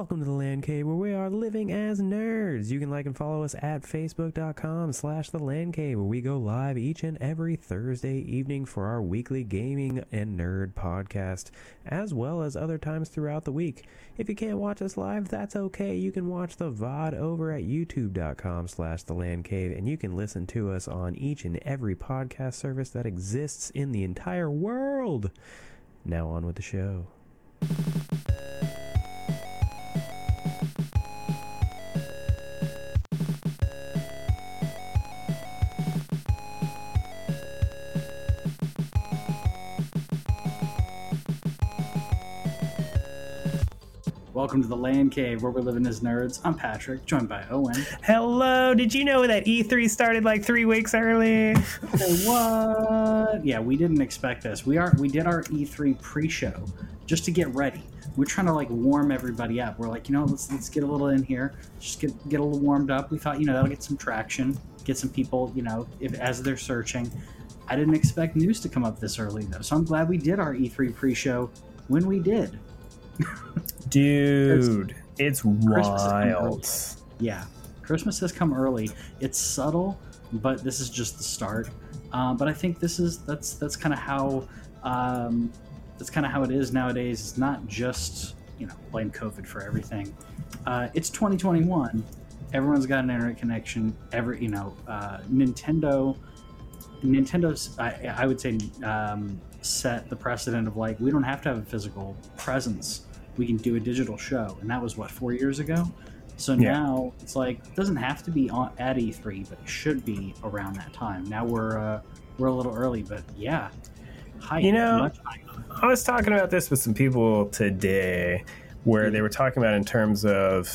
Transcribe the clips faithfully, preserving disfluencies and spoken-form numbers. Welcome to the Land Cave, where we are living as nerds. You can like and follow us at facebook.com slash the Land Cave, where we go live each and every Thursday evening for our weekly gaming and nerd podcast, as well as other times throughout the week. If you can't watch us live, that's okay. You can watch the V O D over at youtube.com slash the Land Cave, and you can listen to us on each and every podcast service that exists in the entire world. Now on with the show. Welcome to the Land Cave, where we're living as nerds. I'm Patrick, joined by Owen. Hello! Did you know that E three started like three weeks early? What? Yeah, we didn't expect this. We are we did our E three pre-show just to get ready. We're trying to like warm everybody up. We're like, you know, let's let's get a little in here, just get get a little warmed up. We thought, you know, that'll get some traction, get some people, you know, if as they're searching. I didn't expect news to come up this early though, so I'm glad we did our E three pre-show when we did. Dude, it's wild. Yeah, Christmas has come early. It's subtle, but this is just the start. Uh, but I think this is that's that's kind of how um, that's kind of how it is nowadays. It's not just, you know, blame COVID for everything. Uh, it's twenty twenty-one. Everyone's got an internet connection. Every you know, uh, Nintendo. Nintendo's, I, I would say, um, set the precedent of like, we don't have to have a physical presence. We can do a digital show. And that was, what, four years ago? So yeah. Now it's like, it doesn't have to be on, at E three, but it should be around that time. Now we're uh, we're a little early, but yeah. Hype, you know, much hype. I was talking about this with some people today where mm-hmm. they were talking about in terms of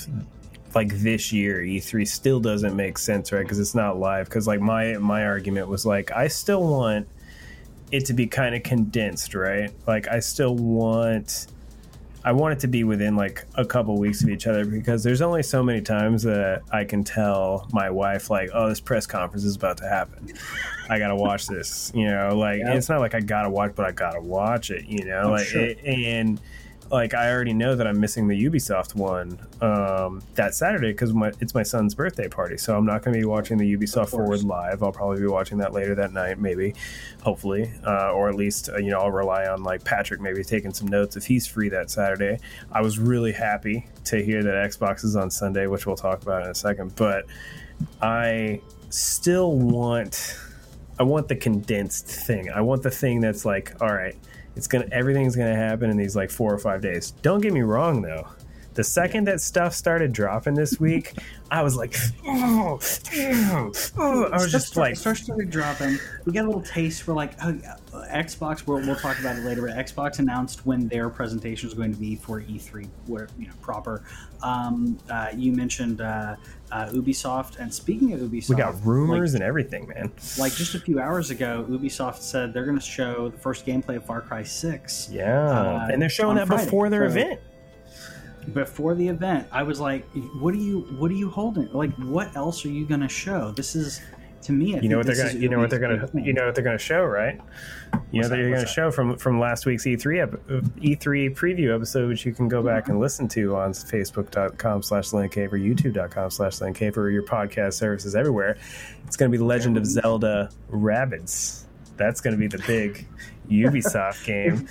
like this year E three still doesn't make sense, right? Because it's not live. Because like my my argument was like, I still want it to be kind of condensed, right? Like I still want I want it to be within like a couple weeks of each other, because there's only so many times that I can tell my wife like, oh, this press conference is about to happen. I gotta watch this, you know, like yeah. It's not like I gotta watch, but I gotta watch it, you know, I'm like sure. it, and like I already know that I'm missing the Ubisoft one um, that Saturday because it's my son's birthday party, so I'm not going to be watching the Ubisoft Forward live. I'll probably be watching that later that night, maybe, hopefully, uh, or at least uh, you know I'll rely on like Patrick maybe taking some notes if he's free that Saturday. I was really happy to hear that Xbox is on Sunday, which we'll talk about in a second. But I still want I want the condensed thing. I want the thing that's like, all right. It's gonna. Everything's gonna happen in these like four or five days. Don't get me wrong, though. The second that stuff started dropping this week, I was like, oh, oh, oh. I was just start, like, stuff started dropping. We got a little taste for like oh, Xbox. We'll, we'll talk about it later. But Xbox announced when their presentation is going to be for E three, where you know proper. Um, uh, you mentioned uh, uh, Ubisoft, and speaking of Ubisoft, we got rumors like, and everything, man. Like just a few hours ago, Ubisoft said they're going to show the first gameplay of Far Cry Six. Yeah, uh, and they're showing that Friday, before their so, event. Before the event, I was like, "What are you? What are you holding? Like, what else are you gonna show? This is, to me, I you know think what they're gonna, you know what they're gonna, thing. you know what they're gonna show, right? You What's know that, that you're What's gonna that? show from from last week's E three E three preview episode, which you can go back yeah. and listen to on Facebook.com slash LandCave or YouTube.com slash LandCave or your podcast services everywhere. It's gonna be Legend of Zelda Rabbids. That's gonna be the big Ubisoft game.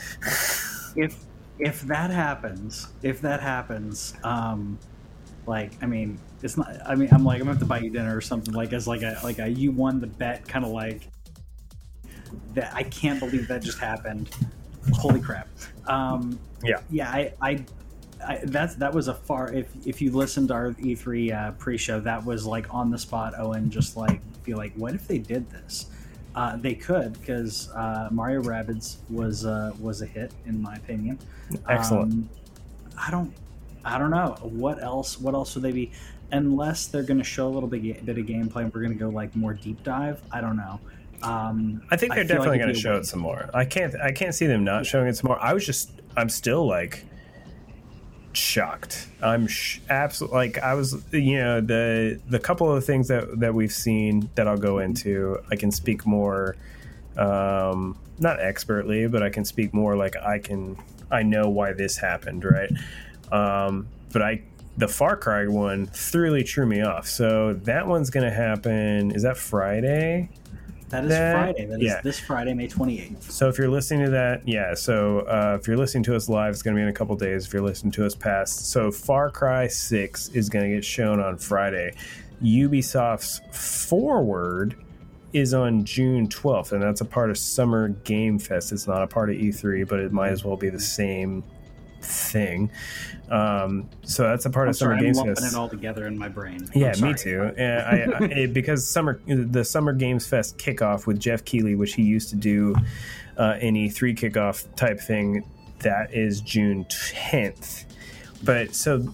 If, if If that happens, if that happens, um, like, I mean, it's not, I mean, I'm like, I'm gonna have to buy you dinner or something, like, as like a, like a, you won the bet kind of like that. I can't believe that just happened. Holy crap. Um, yeah. Yeah. I, I, I, that's, that was a far, if, if you listened to our E three uh, pre-show, that was like on the spot, Owen, just like, be like, what if they did this? Uh, they could, because uh, Mario Rabbids was uh, was a hit, in my opinion. Excellent. Um, I don't, I don't know what else. What else would they be? Unless they're going to show a little bit, bit of gameplay, and we're going to go like more deep dive. I don't know. Um, I think they're I definitely like going to show it some more. I can't, I can't see them not showing it some more. I was just, I'm still like shocked. I'm sh- absolutely like I was, you know, the the couple of things that that we've seen that I'll go into, I can speak more um not expertly, but I can speak more like I can I know why this happened, right? Um, but I, the Far Cry one thoroughly threw me off. So that one's going to happen. Is that Friday? That is that, Friday. That yeah. is this Friday, May twenty-eighth. So if you're listening to that, yeah. So uh, if you're listening to us live, it's going to be in a couple days. If you're listening to us past. So Far Cry Six is going to get shown on Friday. Ubisoft's Forward is on June twelfth, and that's a part of Summer Game Fest. It's not a part of E three, but it might as well be the same thing. Um, so that's a part I'm of sorry, Summer I'm Games Fest. I'm lumping it all together in my brain. Yeah, me too. And I, I, it, because Summer, the Summer Games Fest kickoff with Jeff Keighley, which he used to do uh, an E three kickoff type thing, that is June tenth. But so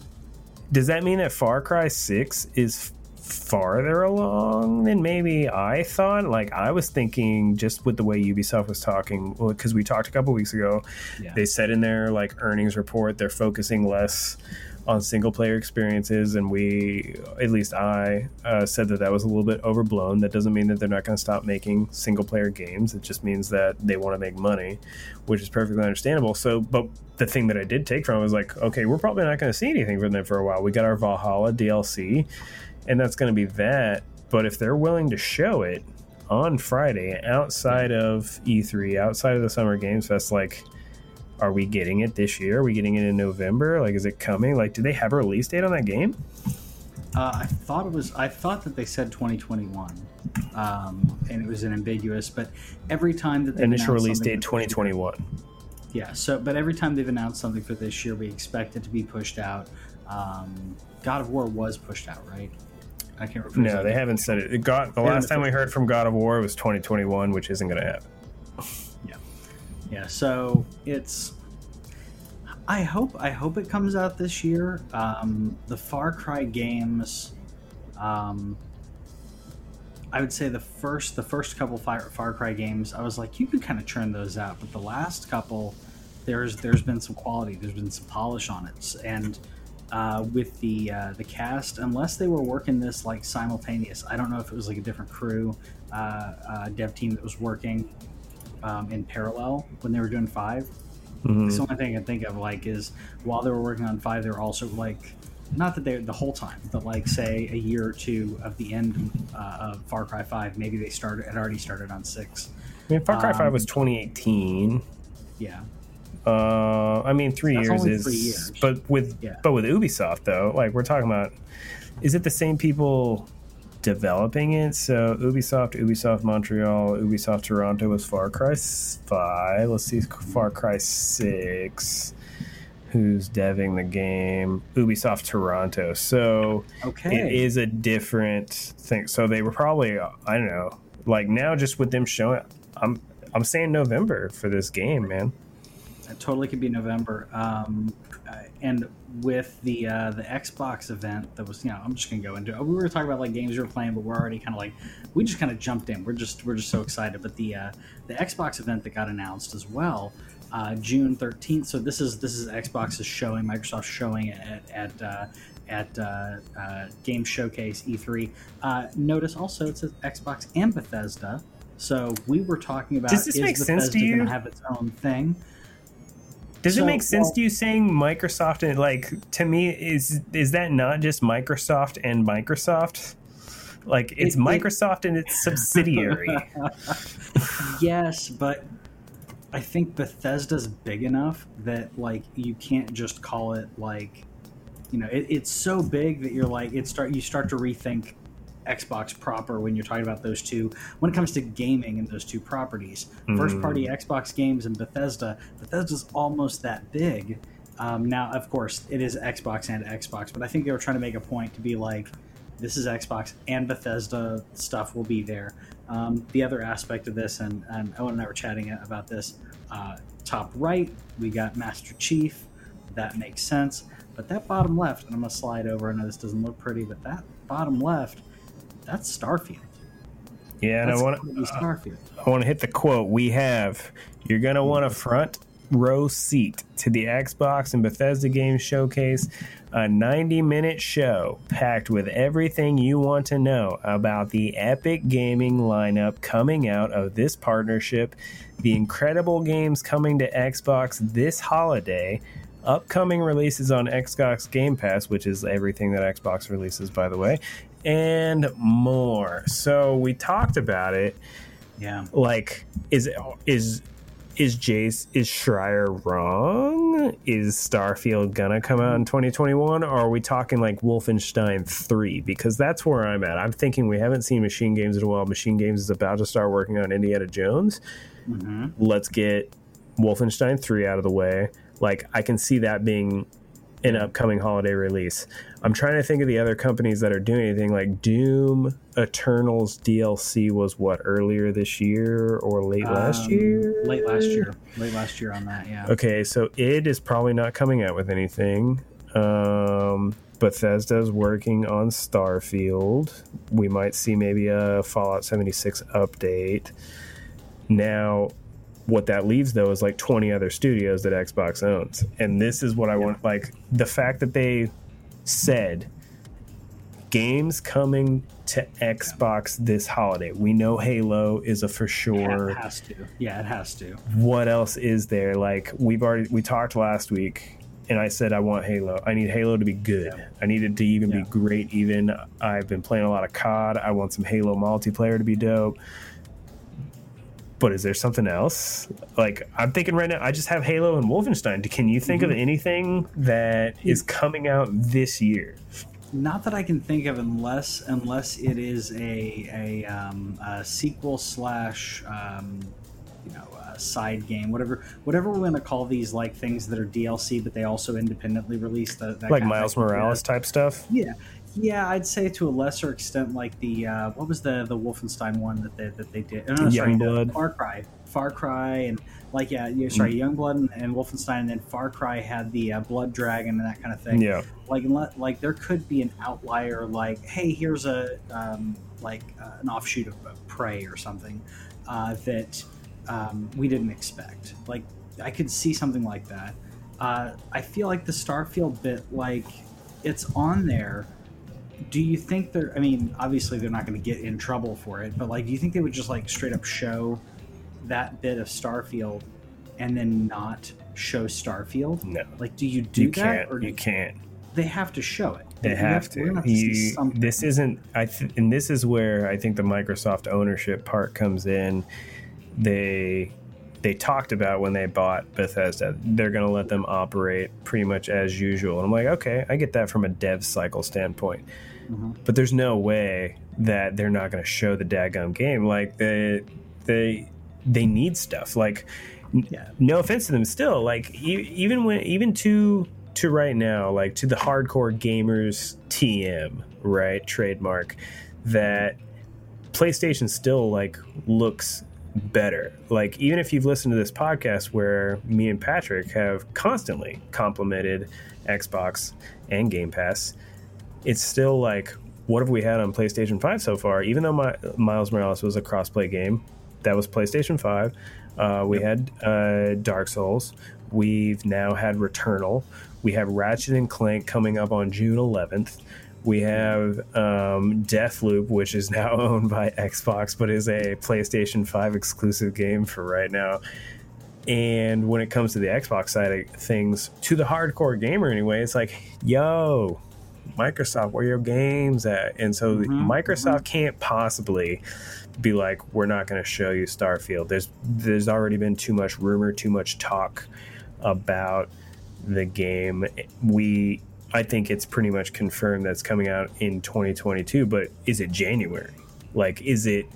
does that mean that Far Cry six is farther along than maybe I thought? Like, I was thinking, just with the way Ubisoft was talking, because well, we talked a couple weeks ago, yeah. they said in their like earnings report they're focusing less on single player experiences, and we, at least I, uh, said that that was a little bit overblown. That doesn't mean that they're not going to stop making single player games. It just means that they want to make money, which is perfectly understandable. So, but the thing that I did take from it was like, okay, we're probably not going to see anything from them for a while. We got our Valhalla D L C. And that's going to be that. But if they're willing to show it on Friday outside of E three, outside of the Summer Games Fest, like, are we getting it this year? Are we getting it in November? Like, is it coming? Like, do they have a release date on that game? Uh, I thought it was. I thought that they said twenty twenty-one, um, and it was an ambiguous. But every time that they initial release date twenty twenty-one. Yeah. So, but every time they've announced something for this year, we expect it to be pushed out. Um, God of War was pushed out, right? I can't remember. No, they haven't said it. it got, the last time we heard from God of War was twenty twenty-one, which isn't going to happen. Yeah, yeah. So it's. I hope. I hope it comes out this year. Um, the Far Cry games. Um, I would say the first, the first couple Far, Far Cry games, I was like, you could kind of churn those out, but the last couple, there's there's been some quality, there's been some polish on it, and. Uh, with the uh, the cast, unless they were working this like simultaneous. I don't know if it was like a different crew, uh, uh, dev team that was working um, in parallel when they were doing five. Mm-hmm. That's the only thing I can think of, like, is while they were working on five, they were also like, not that they the whole time, but like say a year or two of the end uh, of Far Cry five, maybe they started had already started on six. I mean, Far Cry um, five was twenty eighteen. Yeah. Uh, I mean, three That's years is, three years. but with yeah. but with Ubisoft though, like we're talking about, is it the same people developing it? So Ubisoft, Ubisoft Montreal, Ubisoft Toronto was Far Cry Five. Let's see, Far Cry Six. Who's deving the game? Ubisoft Toronto. So okay. It is a different thing. So they were probably, I don't know, like now just with them showing, I'm I'm saying November for this game, man. It totally could be November, um, and with the uh, the Xbox event that was, you know, I'm just gonna go into it. We were talking about like games we were playing, but we're already kind of like we just kind of jumped in. We're just we're just so excited. But the uh, the Xbox event that got announced as well, uh, June thirteenth. So this is this is Xbox's showing, Microsoft's showing at at uh, at uh, uh, Game Showcase E three. Uh, notice also it says Xbox and Bethesda. So we were talking about, does this is make Bethesda sense to you? Gonna have its own thing? Does so, it make sense well, to you saying Microsoft? And like, to me, is is that not just Microsoft and Microsoft? Like, it's it, Microsoft it, and its subsidiary. Yes, but I think Bethesda's big enough that like you can't just call it like, you know, it, it's so big that you're like it start you start to rethink Xbox proper when you're talking about those two, when it comes to gaming and those two properties. Mm. First party Xbox games and Bethesda. Bethesda's almost that big. Um, now, of course, it is Xbox and Xbox, but I think they were trying to make a point to be like, this is Xbox and Bethesda stuff will be there. Um, the other aspect of this, and, and Owen and I were chatting about this, uh, top right, we got Master Chief. That makes sense. But that bottom left, and I'm going to slide over, I know this doesn't look pretty, but that bottom left, that's Starfield. Yeah, and that's I want to Starfield. Uh, I want to hit the quote we have. You're going to want a front row seat to the Xbox and Bethesda Games Showcase, a ninety-minute show packed with everything you want to know about the epic gaming lineup coming out of this partnership, the incredible games coming to Xbox this holiday, upcoming releases on Xbox Game Pass, which is everything that Xbox releases, by the way, and more. So we talked about it. Yeah. Like, is is is Jace is Schreier wrong? Is Starfield gonna come out in twenty twenty-one? Or are we talking like Wolfenstein three? Because that's where I'm at. I'm thinking we haven't seen Machine Games in a while. Machine Games is about to start working on Indiana Jones. Mm-hmm. Let's get Wolfenstein three out of the way. Like, I can see that being an upcoming holiday release. I'm trying to think of the other companies that are doing anything. Like Doom Eternal's D L C was what, earlier this year or late um, last year? Late last year. Late last year on that, yeah. Okay, so id is probably not coming out with anything. Um, Bethesda's working on Starfield. We might see maybe a Fallout seventy-six update. Now, what that leaves, though, is like twenty other studios that Xbox owns. And this is what I yeah. want. Like, the fact that they said games coming to Xbox yeah. this holiday. We know Halo is a for sure. Yeah, it has to. Yeah, it has to. What else is there? Like, we've already, we talked last week, and I said I want Halo. I need Halo to be good. Yeah. I need it to even yeah. be great even. I've been playing a lot of C O D. I want some Halo multiplayer to be dope. But is there something else? Like, I'm thinking right now, I just have Halo and Wolfenstein. Can you think mm-hmm. of anything that is coming out this year? Not that I can think of, unless unless it is a a, um, a sequel slash um, you know a side game, whatever whatever we're going to call these, like things that are D L C, but they also independently release the that like Miles Morales type stuff. Yeah. Yeah, I'd say to a lesser extent, like the uh, what was the the Wolfenstein one that they that they did? No, no, sorry, Youngblood, Far Cry, Far Cry, and like yeah, yeah sorry, mm. Youngblood and, and Wolfenstein, and then Far Cry had the uh, Blood Dragon and that kind of thing. Yeah, like like there could be an outlier, like hey, here's a um, like uh, an offshoot of Prey or something uh, that um, we didn't expect. Like I could see something like that. Uh, I feel like the Starfield bit, like it's on there. Do you think they're, I mean, obviously they're not going to get in trouble for it, but like, do you think they would just like straight up show that bit of Starfield and then not show Starfield? No. Like, do you do you that? Can't, or do you, you can't. They have to show it. They, they have, have to. Have to you, this isn't, I th- and this is where I think the Microsoft ownership part comes in. They... They talked about when they bought Bethesda, they're going to let them operate pretty much as usual. And I'm like, okay, I get that from a dev cycle standpoint. Mm-hmm. But there's no way that they're not going to show the daggum game. Like, they they, they need stuff. Like, yeah. no offense to them still. Like, even when even to to right now, like to the hardcore gamers T M, right, trademark, that PlayStation still, like, looks better. Like, even if you've listened to this podcast where me and Patrick have constantly complimented Xbox and Game Pass, it's still like, what have we had on PlayStation five so far? Even though my Miles Morales was a cross-play game, that was PlayStation five. Uh, we yep. had uh, Dark Souls. We've now had Returnal. We have Ratchet and Clank coming up on June eleventh. We have um, Deathloop, which is now owned by Xbox, but is a PlayStation five exclusive game for right now. And when it comes to the Xbox side of things, to the hardcore gamer anyway, it's like, yo, Microsoft, where are your games at? And so mm-hmm, Microsoft mm-hmm. can't possibly be like, we're not going to show you Starfield. There's there's already been too much rumor, too much talk about the game. We... I think it's pretty much confirmed that's coming out in twenty twenty-two, but is it January? Like, is it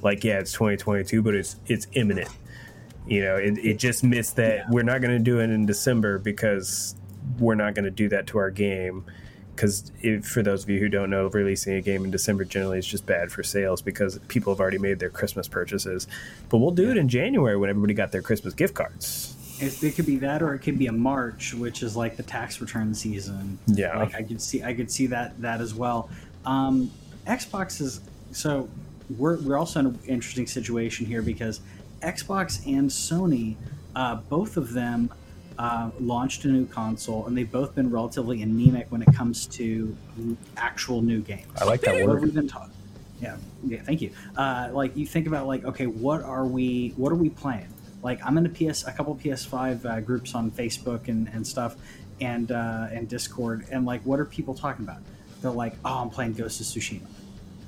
like, yeah, it's twenty twenty-two, but it's it's imminent. You know, it, it just missed that. Yeah. We're not going to do it in December because we're not going to do that to our game. Because for those of you who don't know, releasing a game in December generally is just bad for sales because people have already made their Christmas purchases. But we'll do yeah. it in January when everybody got their Christmas gift cards. It could be that, or it could be a March, which is like the tax return season. Yeah, like I could see, I could see that that as well. Um, Xbox is so we're we're also in an interesting situation here because Xbox and Sony, uh, both of them uh, launched a new console, and they've both been relatively anemic when it comes to actual new games. I like that word. What we've been taught. Yeah, yeah. Thank you. Uh, like you think about like, okay, what are we? What are we playing? Like, I'm in a P S, a couple P S five uh, groups on Facebook and, and stuff, and uh, and Discord, and like, what are people talking about? They're like, oh, I'm playing Ghost of Tsushima.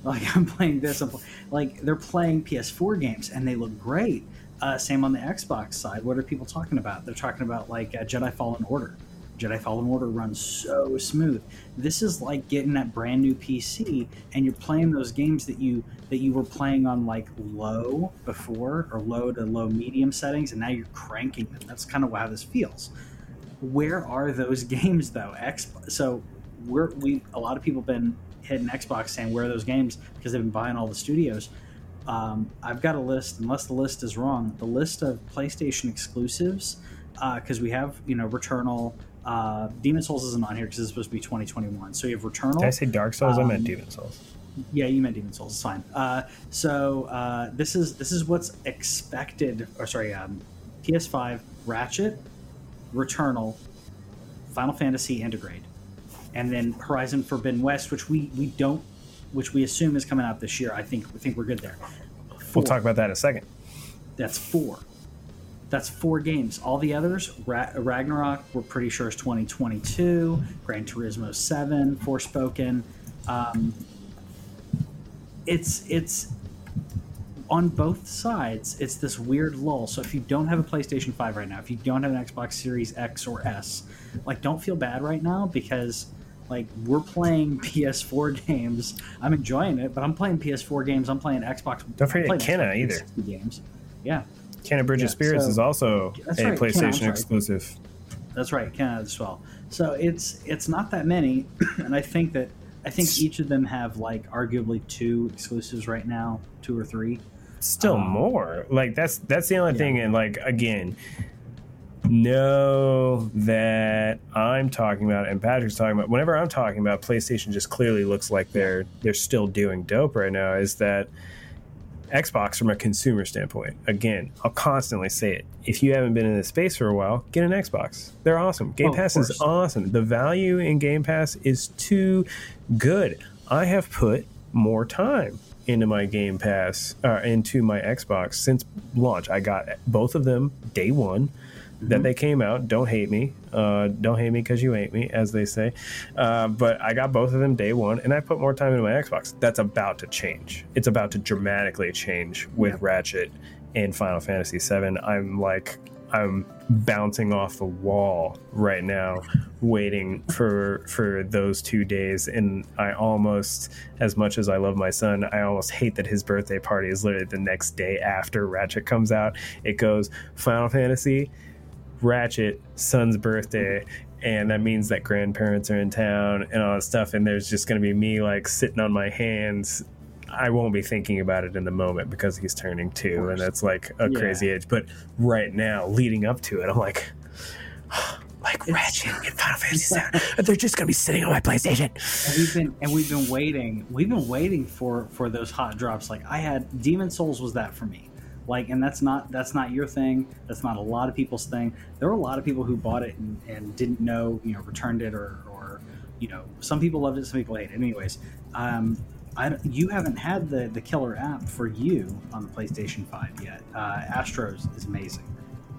Like, I'm playing this. I'm pl-. Like, they're playing P S four games, and they look great. Uh, same on the Xbox side. What are people talking about? They're talking about, like, uh, Jedi Fallen Order. Jedi Fallen Order runs so smooth. This is like getting that brand new P C, and you're playing those games that you that you were playing on like low before, or low to low medium settings, and now you're cranking them. That's kind of how this feels. Where are those games though? X. So we're we a lot of people have been hitting Xbox saying where are those games because they've been buying all the studios. Um, I've got a list. Unless the list is wrong, the list of PlayStation exclusives, because uh, we have you know Returnal. Uh, Demon's Souls isn't on here because it's supposed to be twenty twenty-one. So you have Returnal. Did I say Dark Souls? Um, I meant Demon's Souls. Yeah, you meant Demon's Souls. It's fine. Uh, so uh, this is this is what's expected. Or sorry, um, P S five, Ratchet, Returnal, Final Fantasy Integrate, and then Horizon Forbidden West, which we, we don't, which we assume is coming out this year. I think we think we're good there. Four. We'll talk about that in a second. That's four. That's four games. All the others, Ra- Ragnarok, we're pretty sure is twenty twenty-two, Gran Turismo seven, Forspoken. Um, it's it's on both sides. It's this weird lull. So if you don't have a PlayStation five right now, if you don't have an Xbox Series X or S, like don't feel bad right now because like we're playing P S four games. I'm enjoying it, but I'm playing P S four games. I'm playing Xbox. Don't forget Kena either. Games. Yeah. Kena Bridge of yeah, Spirits so, is also a right, PlayStation Kena, exclusive. That's right, Kena as well. So it's it's not that many, and I think that I think each of them have like arguably two exclusives right now, two or three. Still um, more. Like that's that's the only yeah. thing. And like again, know that I'm talking about and Patrick's talking about. Whenever I'm talking about, PlayStation just clearly looks like they're they're still doing dope right now. Is that Xbox from a consumer standpoint, again, I'll constantly say it. If you haven't been in this space for a while, get an Xbox. They're awesome. Game oh, Pass is awesome. The value in Game Pass is too good. I have put more time into my Game Pass, uh, into my Xbox since launch. I got both of them day one mm-hmm. that they came out. Don't hate me. Uh, don't hate me because you hate me, as they say. Uh, but I got both of them day one, and I put more time into my Xbox. That's about to change. It's about to dramatically change with yeah. Ratchet and Final Fantasy seven. I'm like, I'm bouncing off the wall right now, waiting for for those two days. And I almost, as much as I love my son, I almost hate that his birthday party is literally the next day after Ratchet comes out. It goes Final Fantasy, Ratchet, son's birthday, and that means that grandparents are in town and all that stuff, and there's just going to be me like sitting on my hands. I won't be thinking about it in the moment because he's turning two, and that's like a yeah. crazy age. But right now, leading up to it, I'm like, oh, like it's, Ratchet and Final Fantasy seven. They're just gonna be sitting on my PlayStation. And we've been and we've been waiting. We've been waiting for for those hot drops. Like I had Demon's Souls was that for me. Like, and that's not that's not your thing. That's not a lot of people's thing. There were a lot of people who bought it and, and didn't know, you know, returned it or or you know, some people loved it, some people hated it. Anyways, um. I you haven't had the, the killer app for you on the PlayStation five yet. Uh, Astros is amazing.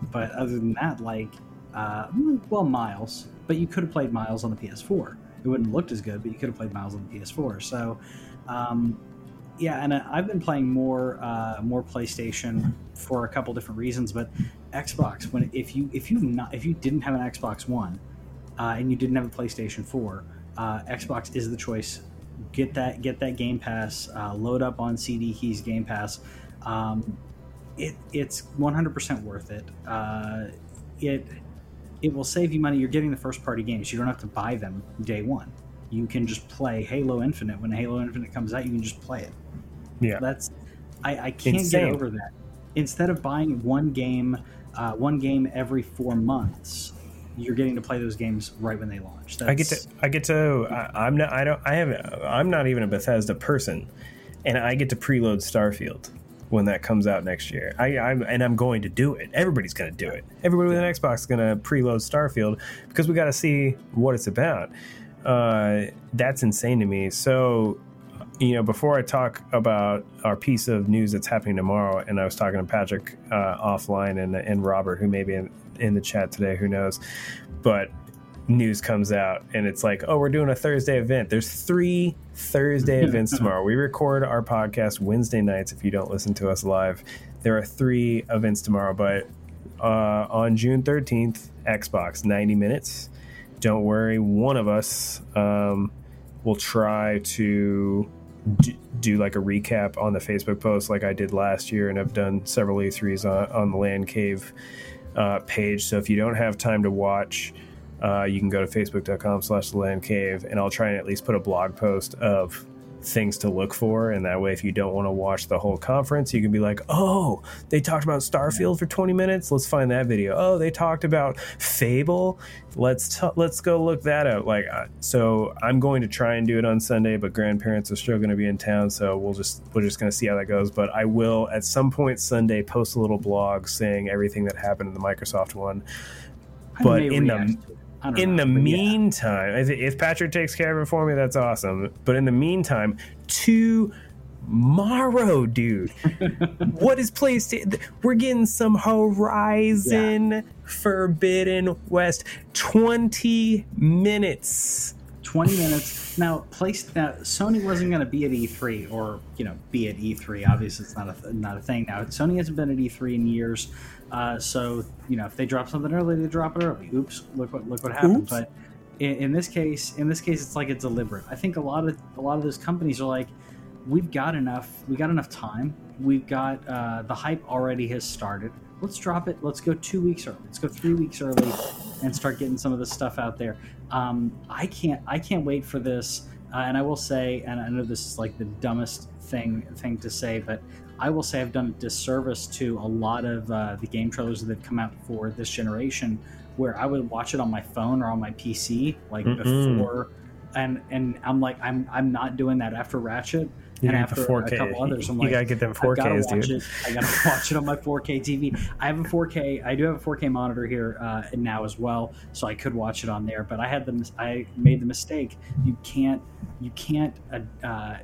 But other than that, like, uh, well, Miles. But you could have played Miles on the P S four. It wouldn't have looked as good, but you could have played Miles on the P S four. So, um, yeah, and I've been playing more uh, more PlayStation for a couple different reasons. But Xbox, when if you if you not if you didn't have an Xbox One uh, and you didn't have a PlayStation four, uh, Xbox is the choice. Get that, get that Game Pass. Uh, load up on C D Keys Game Pass. Um, it it's one hundred percent worth it. Uh, it it will save you money. You're getting the first party games. You don't have to buy them day one. You can just play Halo Infinite when Halo Infinite comes out. You can just play it. Yeah, that's I, I can't Insane. get over that. Instead of buying one game, uh, one game every four months. You're getting to play those games right when they launch. That's, I get to, I get to, I, I'm not, I don't, I haven't, I'm not even a Bethesda person, and I get to preload Starfield when that comes out next year. I, I'm, and I'm going to do it. Everybody's going to do it. Everybody with an Xbox is going to preload Starfield because we got to see what it's about. Uh, that's insane to me. So you know, before I talk about our piece of news that's happening tomorrow, and I was talking to Patrick uh, offline and and Robert, who may be in, in the chat today, who knows, but news comes out and it's like, oh, we're doing a Thursday event. There's three Thursday events tomorrow. We record our podcast Wednesday nights. If you don't listen to us live, there are three events tomorrow, but uh, on June thirteenth, Xbox, ninety minutes. Don't worry. One of us um, will try to d- do like a recap on the Facebook post like I did last year, and I've done several E threes on, on the Land Cave uh, page. So if you don't have time to watch, Uh, you can go to facebook.com slash the land cave, and I'll try and at least put a blog post of things to look for. And that way, if you don't want to watch the whole conference, you can be like, oh, they talked about Starfield for twenty minutes. Let's find that video. Oh, they talked about Fable. Let's t- let's go look that up. Like, so I'm going to try and do it on Sunday, but grandparents are still going to be in town. So we'll just we're just going to see how that goes. But I will at some point Sunday post a little blog saying everything that happened in the Microsoft one. But in the In know, the meantime, yeah. if, if Patrick takes care of it for me, that's awesome. But in the meantime, tomorrow, dude, what is PlayStation? We're getting some Horizon yeah. Forbidden West. twenty minutes. twenty minutes. Now, place, now Sony wasn't going to be at E three, or, you know, be at E three. Obviously, it's not a, not a thing now. Sony hasn't been at E three in years. Uh, so, you know, if they drop something early, they drop it early. Oops, look what look what happened. Oops. But in, in this case, in this case, it's like it's deliberate. I think a lot of a lot of those companies are like, we've got enough, we got enough time. We've got uh, the hype already has started. Let's drop it. Let's go two weeks early. Let's go three weeks early and start getting some of this stuff out there. Um, I can't I can't wait for this. Uh, and I will say, and I know this is like the dumbest thing thing to say, but I will say I've done a disservice to a lot of uh, the game trailers that have come out for this generation, where I would watch it on my phone or on my P C, like mm-hmm. before, and and I'm like I'm I'm not doing that after Ratchet you and after four K. A couple others. I'm like, you gotta get them four Ks, dude. It. I gotta watch it on my four K T V. I have a four K. I do have a four K monitor here uh, now as well, so I could watch it on there. But I had the I made the mistake. You can't you can't. Uh,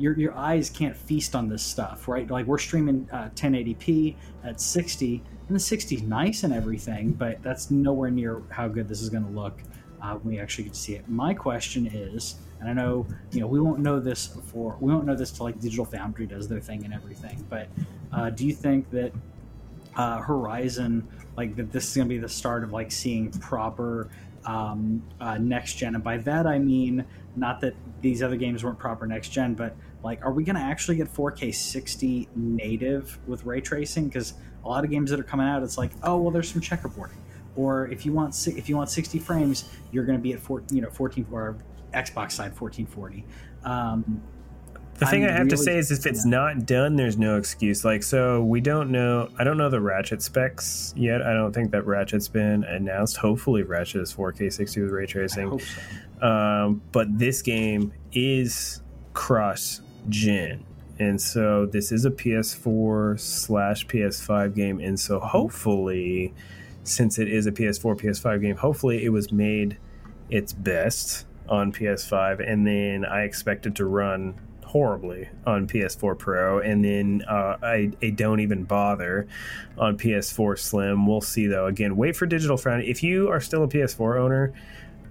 Your your eyes can't feast on this stuff, right? Like, we're streaming uh, ten eighty p at sixty, and the sixty's nice and everything, but that's nowhere near how good this is going to look uh, when we actually get to see it. My question is, and I know you know we won't know this before, we won't know this till like Digital Foundry does their thing and everything, but uh, do you think that uh, Horizon, like that this is going to be the start of like seeing proper um, uh, next gen? And by that I mean not that these other games weren't proper next gen, but like, are we going to actually get four K sixty native with ray tracing? Because a lot of games that are coming out, it's like, oh, well, there's some checkerboarding. Or if you want if you want sixty frames, you're going to be at four, you know, fourteen or Xbox side fourteen forty. Um, the thing I'm I have really, to say is, if it's yeah. not done, there's no excuse. Like, so we don't know. I don't know the Ratchet specs yet. I don't think that Ratchet's been announced. Hopefully, Ratchet is four K sixty with ray tracing. I hope so. Um, but this game is cross gen, and so this is a P S four slash P S five game, and so hopefully, since it is a P S four P S five game, hopefully it was made its best on P S five, and then I expect it to run horribly on P S four Pro, and then uh, I, I don't even bother on P S four Slim. We'll see, though. Again, wait for Digital Foundry. If you are still a P S four owner,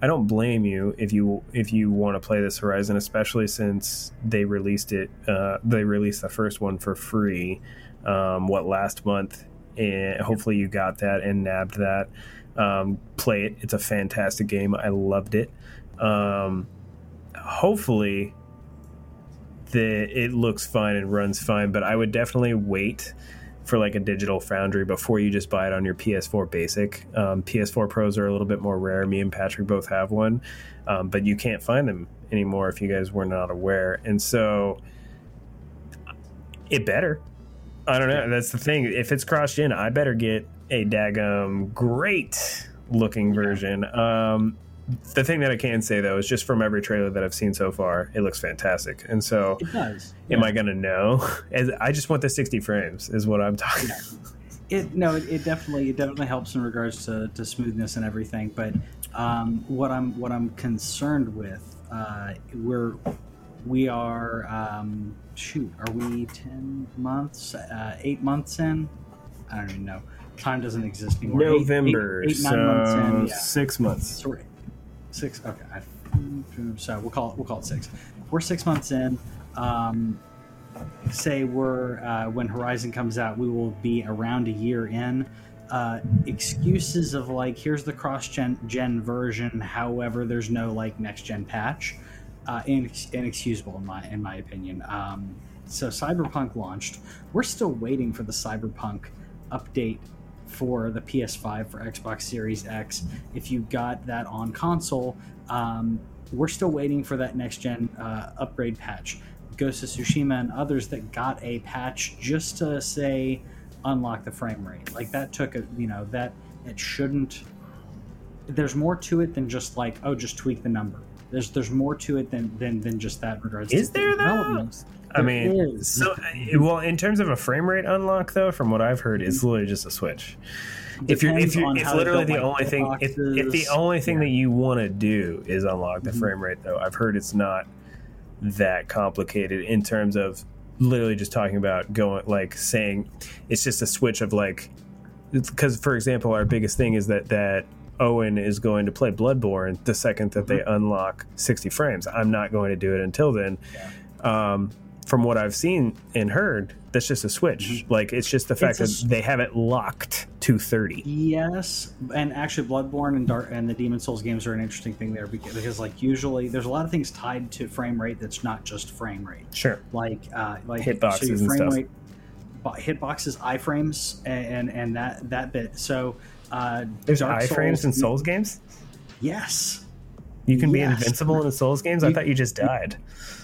I don't blame you if you if you want to play this Horizon, especially since they released it. Uh, they released the first one for free, um, what last month, and hopefully you got that and nabbed that. Um, play it; it's a fantastic game. I loved it. Um, hopefully, the it looks fine and runs fine, but I would definitely wait for like a Digital Foundry before you just buy it on your P S four Basic. Um, P S four Pros are a little bit more rare. Me and Patrick both have one, um, but you can't find them anymore if you guys were not aware. And so it better. I don't know. Yeah. That's the thing. If it's cross-gen, I better get a daggum great-looking version. Um, the thing that I can say, though, is just from every trailer that I've seen so far, it looks fantastic. And so it does. Am yeah. I going to know? As I just want the sixty frames is what I'm talking yeah. about. It, no, it, it definitely it definitely helps in regards to, to smoothness and everything. But um, what I'm what I'm concerned with, uh, we're we are, um, shoot, are we ten months, uh, eight months in? I don't even know. Time doesn't exist anymore. November, eight, eight, eight, nine so months in, yeah. six months. Sorry, six. Okay, I, so we'll call it. We'll call it six. We're six months in. Um, say we're uh, when Horizon comes out, we will be around a year in. Uh, excuses of like, here's the cross-gen gen version. However, there's no like next-gen patch. Uh, inex- inexcusable in my in my opinion. Um, so Cyberpunk launched. We're still waiting for the Cyberpunk update for the P S five, for Xbox Series X. If you got that on console, um, we're still waiting for that next-gen uh, upgrade patch. Ghost of Tsushima and others that got a patch just to say unlock the frame rate. Like that took a, you know, that it shouldn't. There's more to it than just like, oh, just tweak the number. There's there's more to it than than, than just that. In regards is to there though? I mean, is. so well in terms of a frame rate unlock though, from what I've heard, it's literally just a switch. Depends if you're if you're it's literally the only thing. If, if the only thing yeah. that you want to do is unlock the mm-hmm. frame rate, though, I've heard it's not that complicated in terms of literally just talking about going like saying it's just a switch of like because for example, our biggest thing is that that. Owen is going to play Bloodborne the second that they unlock sixty frames. I'm not going to do it until then. Yeah. Um, from what I've seen and heard, that's just a switch. Mm-hmm. Like, it's just the fact it's that a... they have it locked to thirty. Yes, and actually Bloodborne and Dark and the Demon's Souls games are an interesting thing there because, like, usually there's a lot of things tied to frame rate that's not just frame rate. Sure. Like, uh, like hitboxes so your frame and stuff. Rate, hitboxes, iframes, and, and, and that, that bit. So... Uh, There's iframes in Souls games? Yes. You can yes. be invincible in the Souls games? You, I thought you just died.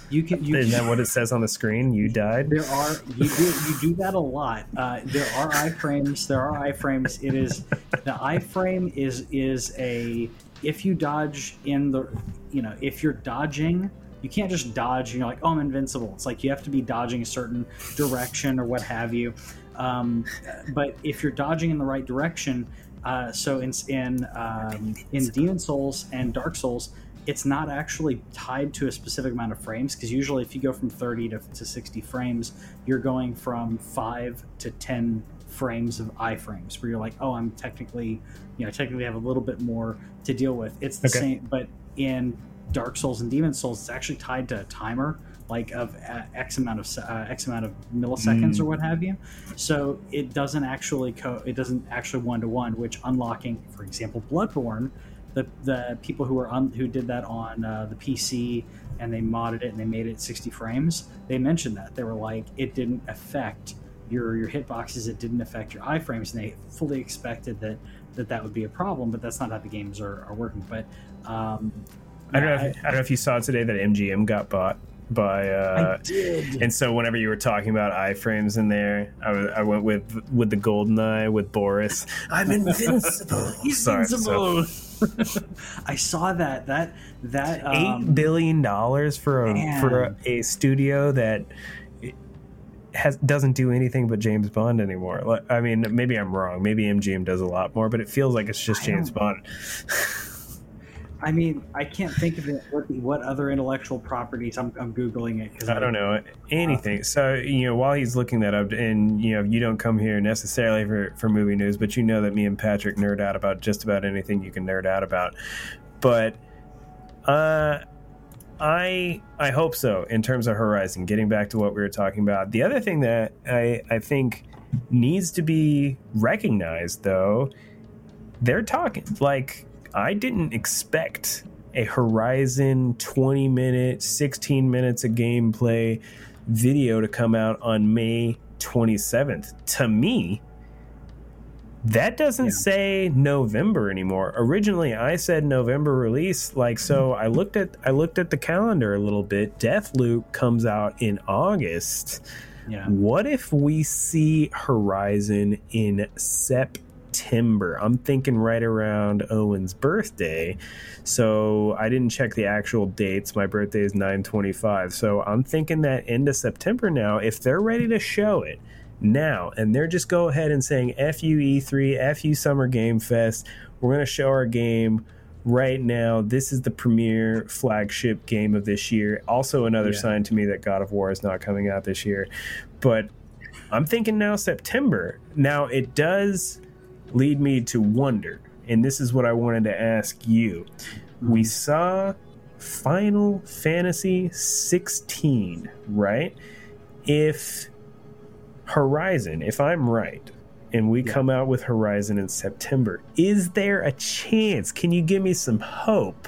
You can. You Isn't that what it says on the screen? You died? There are. You do, you do that a lot. Uh, there are iframes. There are iframes. It is the iframe is is a if you dodge in the you know if you're dodging. You can't just dodge, you know, like, oh, I'm invincible. It's like you have to be dodging a certain direction or what have you. Um, but if you're dodging in the right direction, uh, so in in, um, in Demon Souls and Dark Souls, it's not actually tied to a specific amount of frames because usually if you go from thirty to, to sixty frames, you're going from five to ten frames of iframes where you're like, oh, I'm technically, you know, technically have a little bit more to deal with. It's the okay. same, but in Dark Souls and Demon Souls, it's actually tied to a timer, like of uh, X amount of uh, X amount of milliseconds mm. or what have you. So it doesn't actually co- it doesn't actually one to one. Which unlocking, for example, Bloodborne, the the people who are on who did that on uh, the P C and they modded it and they made it sixty frames. They mentioned that they were like it didn't affect your your hitboxes, it didn't affect your iframes, and they fully expected that that, that would be a problem. But that's not how the games are, are working. But um, I don't know. If, I don't know if you saw today that M G M got bought by. Uh, I did. And so whenever you were talking about iframes in there, I, was, I went with with the GoldenEye with Boris. I'm invincible. He's Sorry, invincible. So. I saw that that that um, eight billion dollars for a man. for a, a studio that has doesn't do anything but James Bond anymore. Like, I mean, maybe I'm wrong. Maybe M G M does a lot more, but it feels like it's just I James Bond. I mean, I can't think of it, what, what other intellectual properties. I'm, I'm Googling it. Cause I, I don't know anything. So, you know, while he's looking that up and, you know, you don't come here necessarily for, for movie news, but you know that me and Patrick nerd out about just about anything you can nerd out about. But uh, I I hope so in terms of Horizon, getting back to what we were talking about. The other thing that I, I think needs to be recognized, though, they're talking like... I didn't expect a Horizon twenty minute, sixteen minutes of gameplay video to come out on May twenty-seventh. To me, that doesn't yeah. say November anymore. Originally, I said November release. Like, so I looked at I looked at the calendar a little bit. Deathloop comes out in August. Yeah. What if we see Horizon in September? September. I'm thinking right around Owen's birthday. So I didn't check the actual dates. My birthday is nine twenty-five. So I'm thinking that end of September now, if they're ready to show it now, and they're just go ahead and saying, F you E three, F you Summer Game Fest, we're going to show our game right now, this is the premier flagship game of this year. Also, another yeah. sign to me that God of War is not coming out this year. But I'm thinking now September. Now, it does lead me to wonder, and this is what I wanted to ask you. We saw Final Fantasy sixteen, right? If Horizon, if I'm right, and we yeah. come out with Horizon in September, is there a chance? Can you give me some hope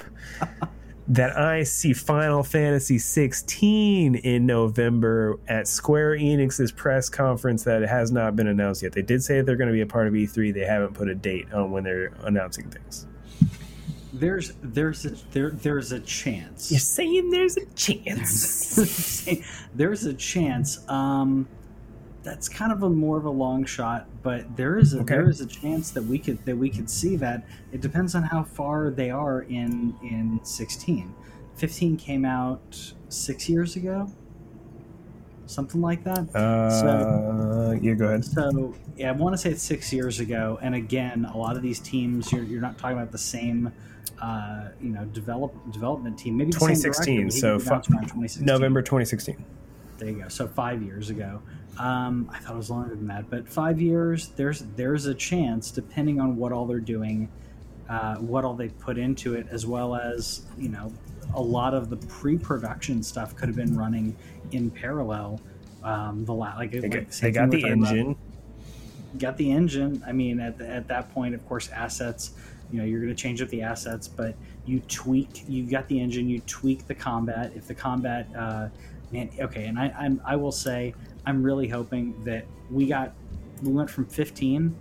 that I see Final Fantasy sixteen in November at Square Enix's press conference that has not been announced yet? They did say they're going to be a part of E three. They haven't put a date on when they're announcing things. There's there's a, there there's a chance. You're saying there's a chance. There's a chance. Um, that's kind of a more of a long shot, but there is a okay. there is a chance that we could that we could see that. It depends on how far they are in in sixteen. fifteen came out six years ago, something like that. Uh, so yeah, go ahead. So yeah, I want to say it's six years ago. And again, a lot of these teams, you're you're not talking about the same. Uh, you know, develop development team. Maybe twenty sixteen. So fi- twenty sixteen. November twenty sixteen. There you go. So five years ago. Um, I thought it was longer than that, but five years. There's there's a chance, depending on what all they're doing, uh, what all they put into it, as well as you know, a lot of the pre-production stuff could have been running in parallel. Um, the la- like, they, like they got the engine. About. Got the engine. I mean, at the, at that point, of course, assets. You know, you're going to change up the assets, but you tweak, you got the engine, you tweak the combat. If the combat, uh, man, okay. And I, I'm, I will say, I'm really hoping that we got, we went from fifteen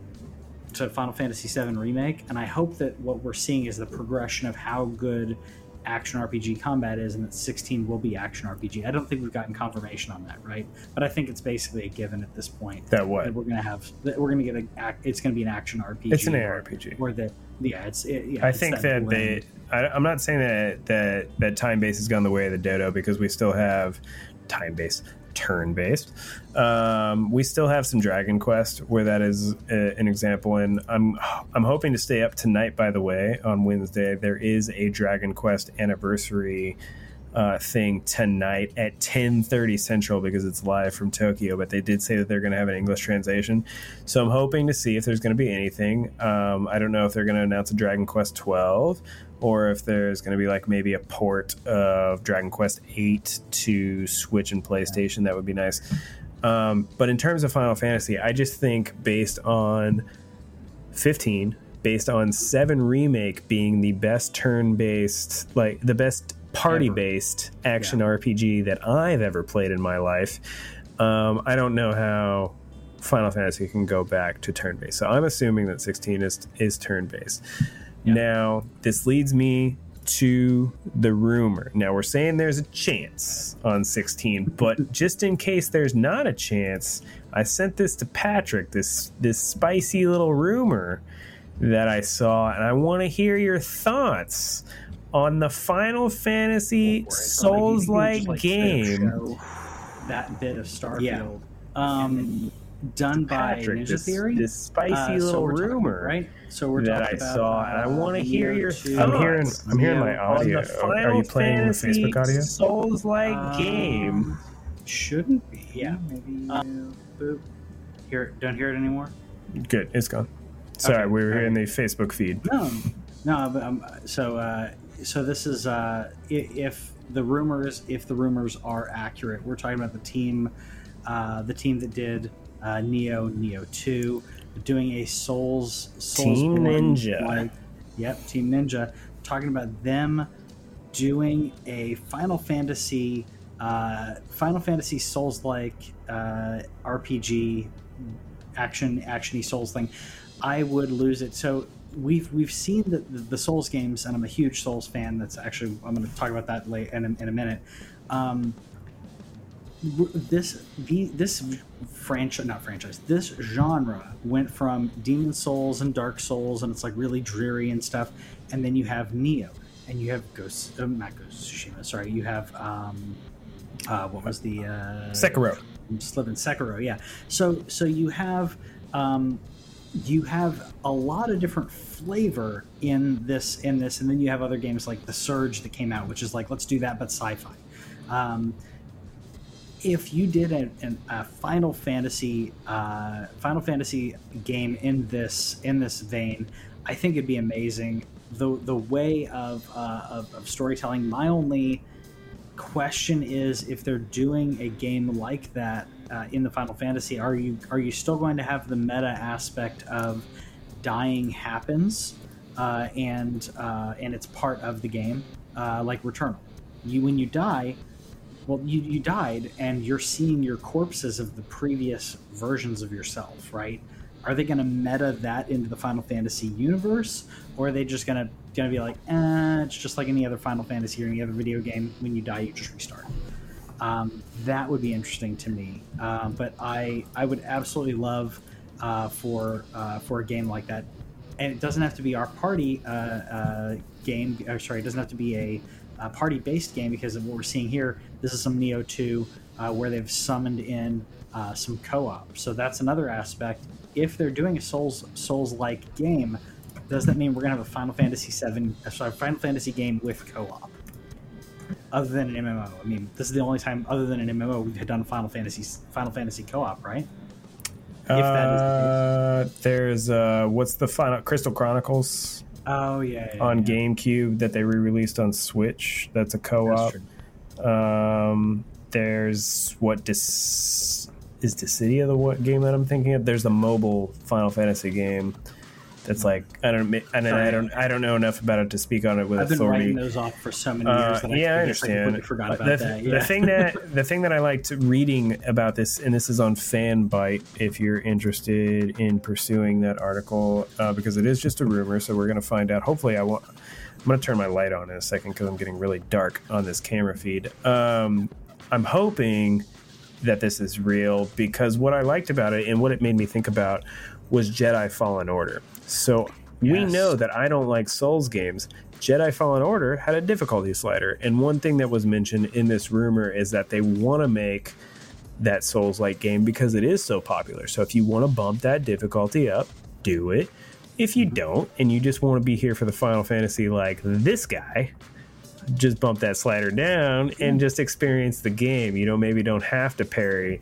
to Final Fantasy seven Remake. And I hope that what we're seeing is the progression of how good action R P G combat is, and that sixteen will be action R P G. I don't think we've gotten confirmation on that. Right. But I think it's basically a given at this point that what that we're going to have, that we're going to get a, it's going to be an action R P G. It's an A R P G. Or that. Yeah, it's. It, yeah, I it's think that, that they. I, I'm not saying that that that time based has gone the way of the dodo, because we still have time based, turn based. Um, we still have some Dragon Quest where that is a, an example, and I'm I'm hoping to stay up tonight. By the way, on Wednesday there is a Dragon Quest anniversary uh, thing tonight at ten thirty Central, because it's live from Tokyo. But they did say that they're going to have an English translation, so I'm hoping to see if there's going to be anything. Um, I don't know if they're going to announce a Dragon Quest twelve, or if there's going to be like maybe a port of Dragon Quest eight to Switch and PlayStation. That would be nice. Um, but in terms of Final Fantasy, I just think based on fifteen, based on seven Remake being the best turn-based, like the best party-based action yeah. R P G that I've ever played in my life. Um, I don't know how Final Fantasy can go back to turn-based. So I'm assuming that sixteen is is turn-based. Yeah. Now, this leads me to the rumor. Now, we're saying there's a chance on sixteen, but just in case there's not a chance, I sent this to Patrick, this this spicy little rumor that I saw, and I want to hear your thoughts on the Final Fantasy oh, Souls-like like game. Show, that bit of Starfield. Yeah. Um, done Patrick, by Ninja this, Theory. This spicy uh, little so rumor talking, right? So we're that I about, saw, and uh, I want to hear your thoughts. I'm hearing, I'm hearing yeah. my audio. Are you playing your Facebook audio? Souls-like um, game. Shouldn't be. Yeah. Maybe. Um, boop. Hear, don't hear it anymore? Good. It's gone. Sorry, okay. We were in the Facebook feed. No, no. But, um, so... Uh, So this is uh, if the rumors, if the rumors are accurate, we're talking about the team, uh, the team that did uh, Neo, Neo two, doing a Souls, Souls Team Ninja. Like, yep, Team Ninja. Talking about them doing a Final Fantasy, uh, Final Fantasy Souls-like uh, R P G, action, actiony Souls thing. I would lose it. So. We've we've seen the, the Souls games, and I'm a huge Souls fan. That's actually I'm going to talk about that late in a, in a minute. Um, this the, this franchise, not franchise, this genre went from Demon's Souls and Dark Souls, and it's like really dreary and stuff. And then you have Neo, and you have Ghost, uh, not Ghost Tsushima. Sorry, you have um, uh, what was the uh, Sekiro? I'm just living Sekiro, yeah. So so you have. Um, you have a lot of different flavor in this, in this, and then you have other games like The Surge that came out, which is like, let's do that, but sci-fi. Um, if you did a, a Final Fantasy, uh, Final Fantasy game in this in this vein, I think it'd be amazing. The the way of uh, of, of storytelling. My only question is, if they're doing a game like that uh, in the Final Fantasy, are you are you still going to have the meta aspect of dying happens uh, and uh, and it's part of the game, uh, like Returnal? You when you die. Well, you, you died, and you're seeing your corpses of the previous versions of yourself, right? Are they going to meta that into the Final Fantasy universe, or are they just going to going to be like, eh, it's just like any other Final Fantasy or any other video game. When you die, you just restart. Um, that would be interesting to me. Um, but I I would absolutely love uh, for uh, for a game like that, and it doesn't have to be our party uh, uh, game. Or sorry, it doesn't have to be a A party-based game, because of what we're seeing here. This is some Nioh two uh, where they've summoned in uh, some co-op. So that's another aspect. If they're doing a Souls Souls-like game, does that mean we're gonna have a Final Fantasy seven, uh, sorry, Final Fantasy game with co-op? Other than an M M O, I mean, this is the only time other than an M M O we've done Final Fantasy Final Fantasy co-op, right? If that is the case. Uh, there's uh, what's the final Crystal Chronicles? Oh yeah, yeah, on yeah. GameCube that they re-released on Switch. That's a co-op. That's um, there's what Dis- is Dissidia the what game that I'm thinking of? There's the mobile Final Fantasy game that's like I don't I don't I don't, I don't know enough about it to speak on it with I've authority. I've been writing those off for so many years. Uh, that yeah, I, I understand. I forgot about the, that. Yeah. The thing that the thing that I liked reading about this, and this is on FanBite, if you're interested in pursuing that article, uh, because it is just a rumor, so we're gonna find out. Hopefully, I won't. I'm gonna turn my light on in a second because I'm getting really dark on this camera feed. Um, I'm hoping that this is real, because what I liked about it and what it made me think about was Jedi Fallen Order. So yes. We know that I don't like Souls games. Jedi Fallen Order had a difficulty slider. And one thing that was mentioned in this rumor is that they want to make that Souls-like game because it is so popular. So if you want to bump that difficulty up, do it. If you don't, and you just want to be here for the Final Fantasy like this guy, just bump that slider down and just experience the game. You know, maybe don't have to parry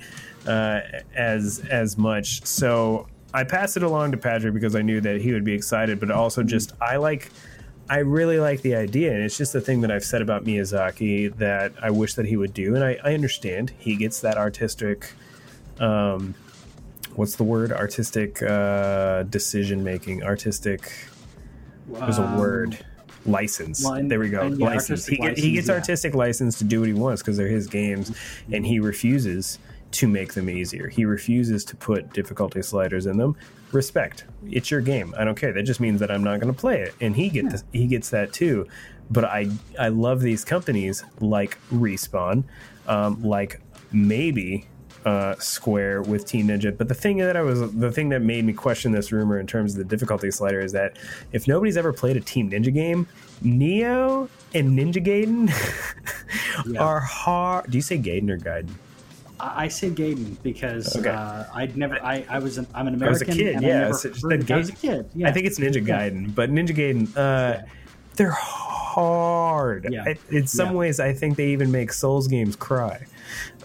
uh, as as much. So I passed it along to Patrick because I knew that he would be excited, but also just I like, I really like the idea, and it's just the thing that I've said about Miyazaki that I wish that he would do, and I, I understand he gets that artistic, um, what's the word? Artistic uh, decision making, artistic. There's a word. License. Line, there we go. Yeah, license. He, license. He gets artistic yeah. license to do what he wants because they're his games, mm-hmm. and he refuses to make them easier. He refuses to put difficulty sliders in them. Respect. It's your game. I don't care. That just means that I'm not going to play it. And he gets yeah. he gets that too. But I I love these companies like Respawn, um, like maybe uh, Square with Team Ninja. But the thing that I was the thing that made me question this rumor in terms of the difficulty slider is that if nobody's ever played a Team Ninja game, Neo and Ninja Gaiden yeah. are hard. Do you say Gaiden or Gaiden? I say Gaiden because okay. uh, I'd never. I, I was an, I'm an American. I was a kid. Yeah, I, so heard, I was a kid. Yeah. I think it's Ninja Gaiden, but Ninja Gaiden. Uh, yeah. They're hard. Yeah. I, in some yeah. ways, I think they even make Souls games cry.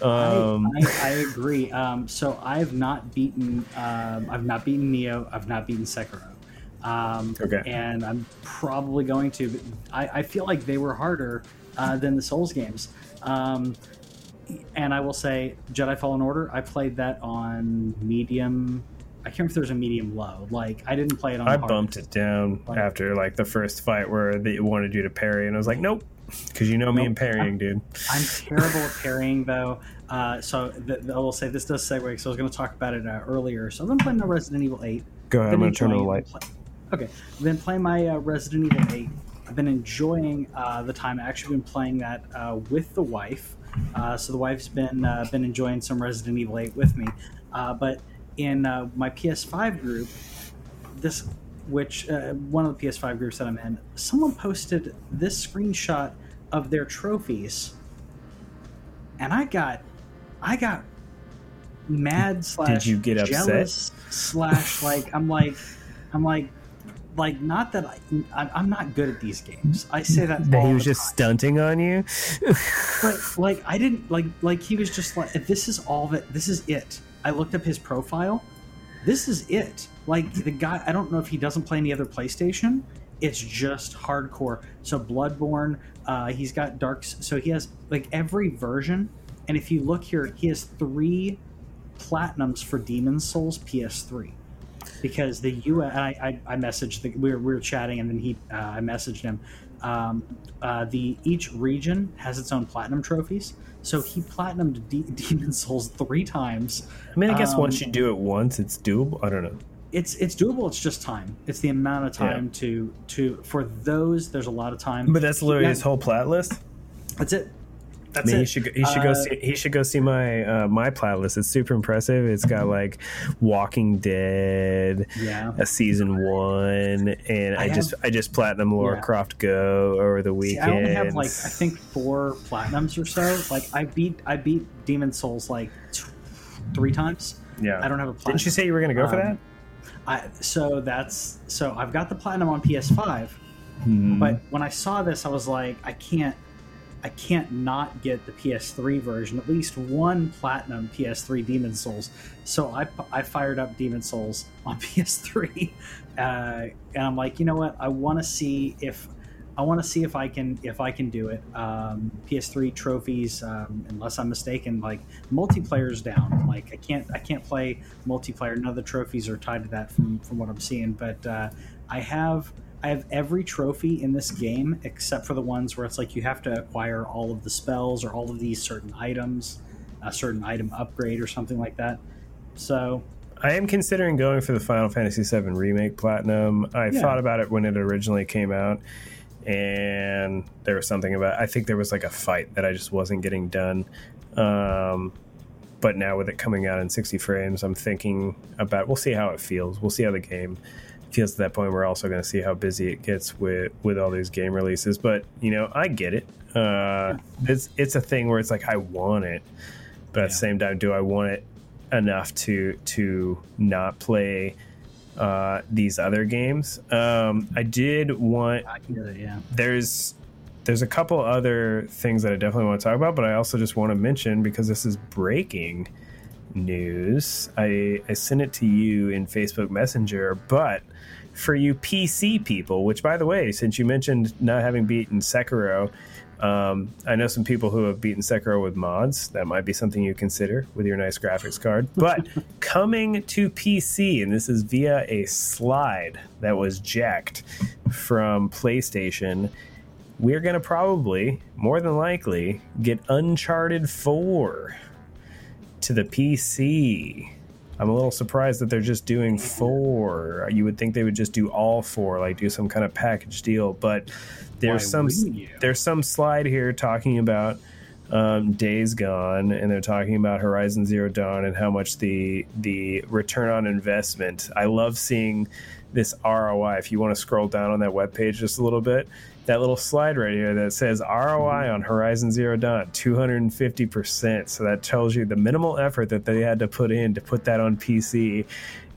Um, I, I, I agree. Um, so I've not beaten. Um, I've not beaten Neo. I've not beaten Sekiro. Um, okay. And I'm probably going to. But I, I feel like they were harder uh, than the Souls games. Um, And I will say, Jedi Fallen Order, I played that on medium. I can't remember if there's a medium low. Like, I didn't play it on I hard. Bumped it down like, after, like, the first fight where they wanted you to parry. And I was like, nope. Because you know nope. me and parrying, I'm, dude. I'm terrible at parrying, though. Uh, so th- I will say, this does segue. So I was going to talk about it uh, earlier. So I've been playing the Resident Evil eight. Go ahead. Been I'm going to turn on the light. Play- okay. I've been playing my uh, Resident Evil eight. I've been enjoying uh, the time. I've actually been playing that uh, with the wife. Uh, so the wife's been uh, been enjoying some Resident Evil eight with me, uh, but in uh, my P S five group, this which uh, one of the P S five groups that I'm in, someone posted this screenshot of their trophies, and I got I got mad slash did you get jealous upset? slash like I'm like I'm like like not that I, I'm not good at these games. I say that that all he was the just time. stunting on you. But like I didn't like like he was just like this is all that this is it. I looked up his profile. This is it. Like the guy, I don't know if he doesn't play any other PlayStation. It's just hardcore. So Bloodborne, uh, he's got Dark. So he has like every version. And if you look here, he has three platinums for Demon's Souls P S three. Because the U S, I, I, I messaged, the, we, were, we were chatting and then he, uh, I messaged him. Um, uh, the each region has its own platinum trophies. So he platinumed D- Demon's Souls three times. I mean, I guess um, once you do it once, it's doable. I don't know. It's it's doable. It's just time. It's the amount of time yeah. to to for those. There's a lot of time. But that's literally yeah. his whole plat list. That's it. That's I mean, it. He should go, he should uh, go see he should go see my uh, my plat list. It's super impressive. It's got like Walking Dead, yeah. a season one, and I, I have, just I just platinum Laura yeah. Croft Go over the weekend. See, I only have like I think four platinums or so. Like I beat I beat Demon's Souls like t- three times. Yeah, I don't have a platinum. Didn't you say you were going to go um, for that? I, so that's so I've got the platinum on P S five, hmm. but when I saw this, I was like, I can't, I can't not get the P S three version, at least one platinum P S three Demon's Souls. So I I fired up Demon's Souls on P S three, uh, and I'm like, you know what? I want to see if I want to see if I can if I can do it. Um, P S three trophies, um, unless I'm mistaken, like multiplayer's down. Like I can't I can't play multiplayer. None of the trophies are tied to that from, from what I'm seeing. But uh, I have I have every trophy in this game except for the ones where it's like you have to acquire all of the spells or all of these certain items, a certain item upgrade or something like that. So. I am considering going for the Final Fantasy seven Remake Platinum. I yeah. thought about it when it originally came out. And there was something about I think there was like a fight that I just wasn't getting done, um but now with it coming out in sixty frames, I'm thinking about we'll see how it feels we'll see how the game feels at that point. We're also going to see how busy it gets with with all these game releases, but you know, I get it. uh it's it's a thing where it's like I want it, but at yeah. the same time, do I want it enough to to not play uh these other games? um I did want I get it, yeah there's there's a couple other things that I definitely want to talk about, but I also just want to mention, because this is breaking news, I I sent it to you in Facebook Messenger, but for you P C people, which by the way, since you mentioned not having beaten Sekiro, um I know some people who have beaten Sekiro with mods. That might be something you consider with your nice graphics card. But coming to P C, and this is via a slide that was jacked from PlayStation, we're gonna probably more than likely get Uncharted four to the P C. I'm a little surprised that they're just doing four. You would think they would just do all four, like do some kind of package deal. But there's Why some there's some slide here talking about um, Days Gone, and they're talking about Horizon Zero Dawn and how much the the return on investment. I love seeing this R O I. If you want to scroll down on that webpage just a little bit, that little slide right here that says R O I on Horizon Zero Dawn, two hundred fifty percent. So that tells you the minimal effort that they had to put in to put that on P C.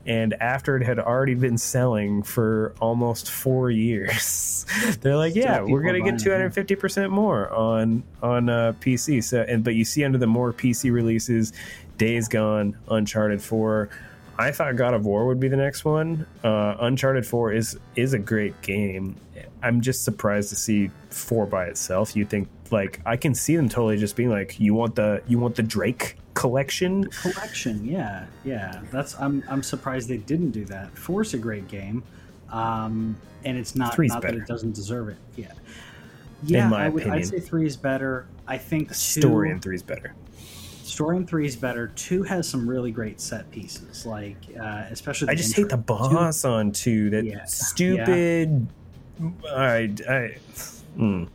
And after it had already been selling for almost four years, they're like, yeah, we're going to get two hundred fifty percent more on on uh, P C. So, and but you see under the more P C releases, Days Gone, Uncharted four. I thought God of War would be the next one. Uh, Uncharted four is is a great game. I'm just surprised to see four by itself. You think like I can see them totally just being like, you want the you want the Drake collection? Collection, yeah, yeah. That's I'm I'm surprised they didn't do that. Four's a great game, um, and it's not three's not better. That it doesn't deserve it. Yeah, yeah. In my I would opinion. I'd say three is better. I think the two, story in three is better. Story in three is better. Two has some really great set pieces, like uh, especially. The I just hate the boss two. on two. That yeah. stupid. Yeah. I, I, mm.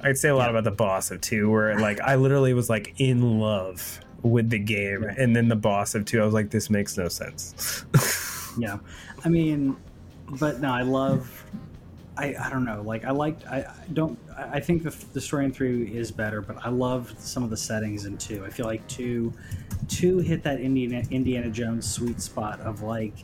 I'd say a lot yeah. about the boss of two, where like I literally was like in love with the game, right. and then the boss of two, I was like, this makes no sense. yeah, I mean, but no, I love. I, I don't know. Like I liked. I, I don't. I think the the story in three is better, but I loved some of the settings in two. I feel like two, two hit that Indiana Indiana Jones sweet spot of like,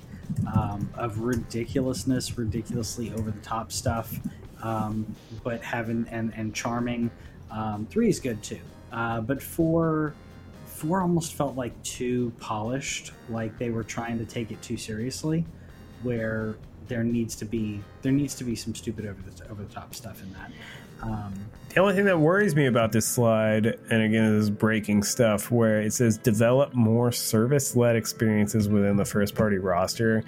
um, of ridiculousness, ridiculously over the top stuff, um, but having and and charming. Um, three is good too, uh, but four. Four almost felt like too polished, like they were trying to take it too seriously, where there needs to be there needs to be some stupid over the over the top stuff in that. Um, the only thing that worries me about this slide, and again, this is breaking stuff, where it says develop more service-led experiences within the first-party roster.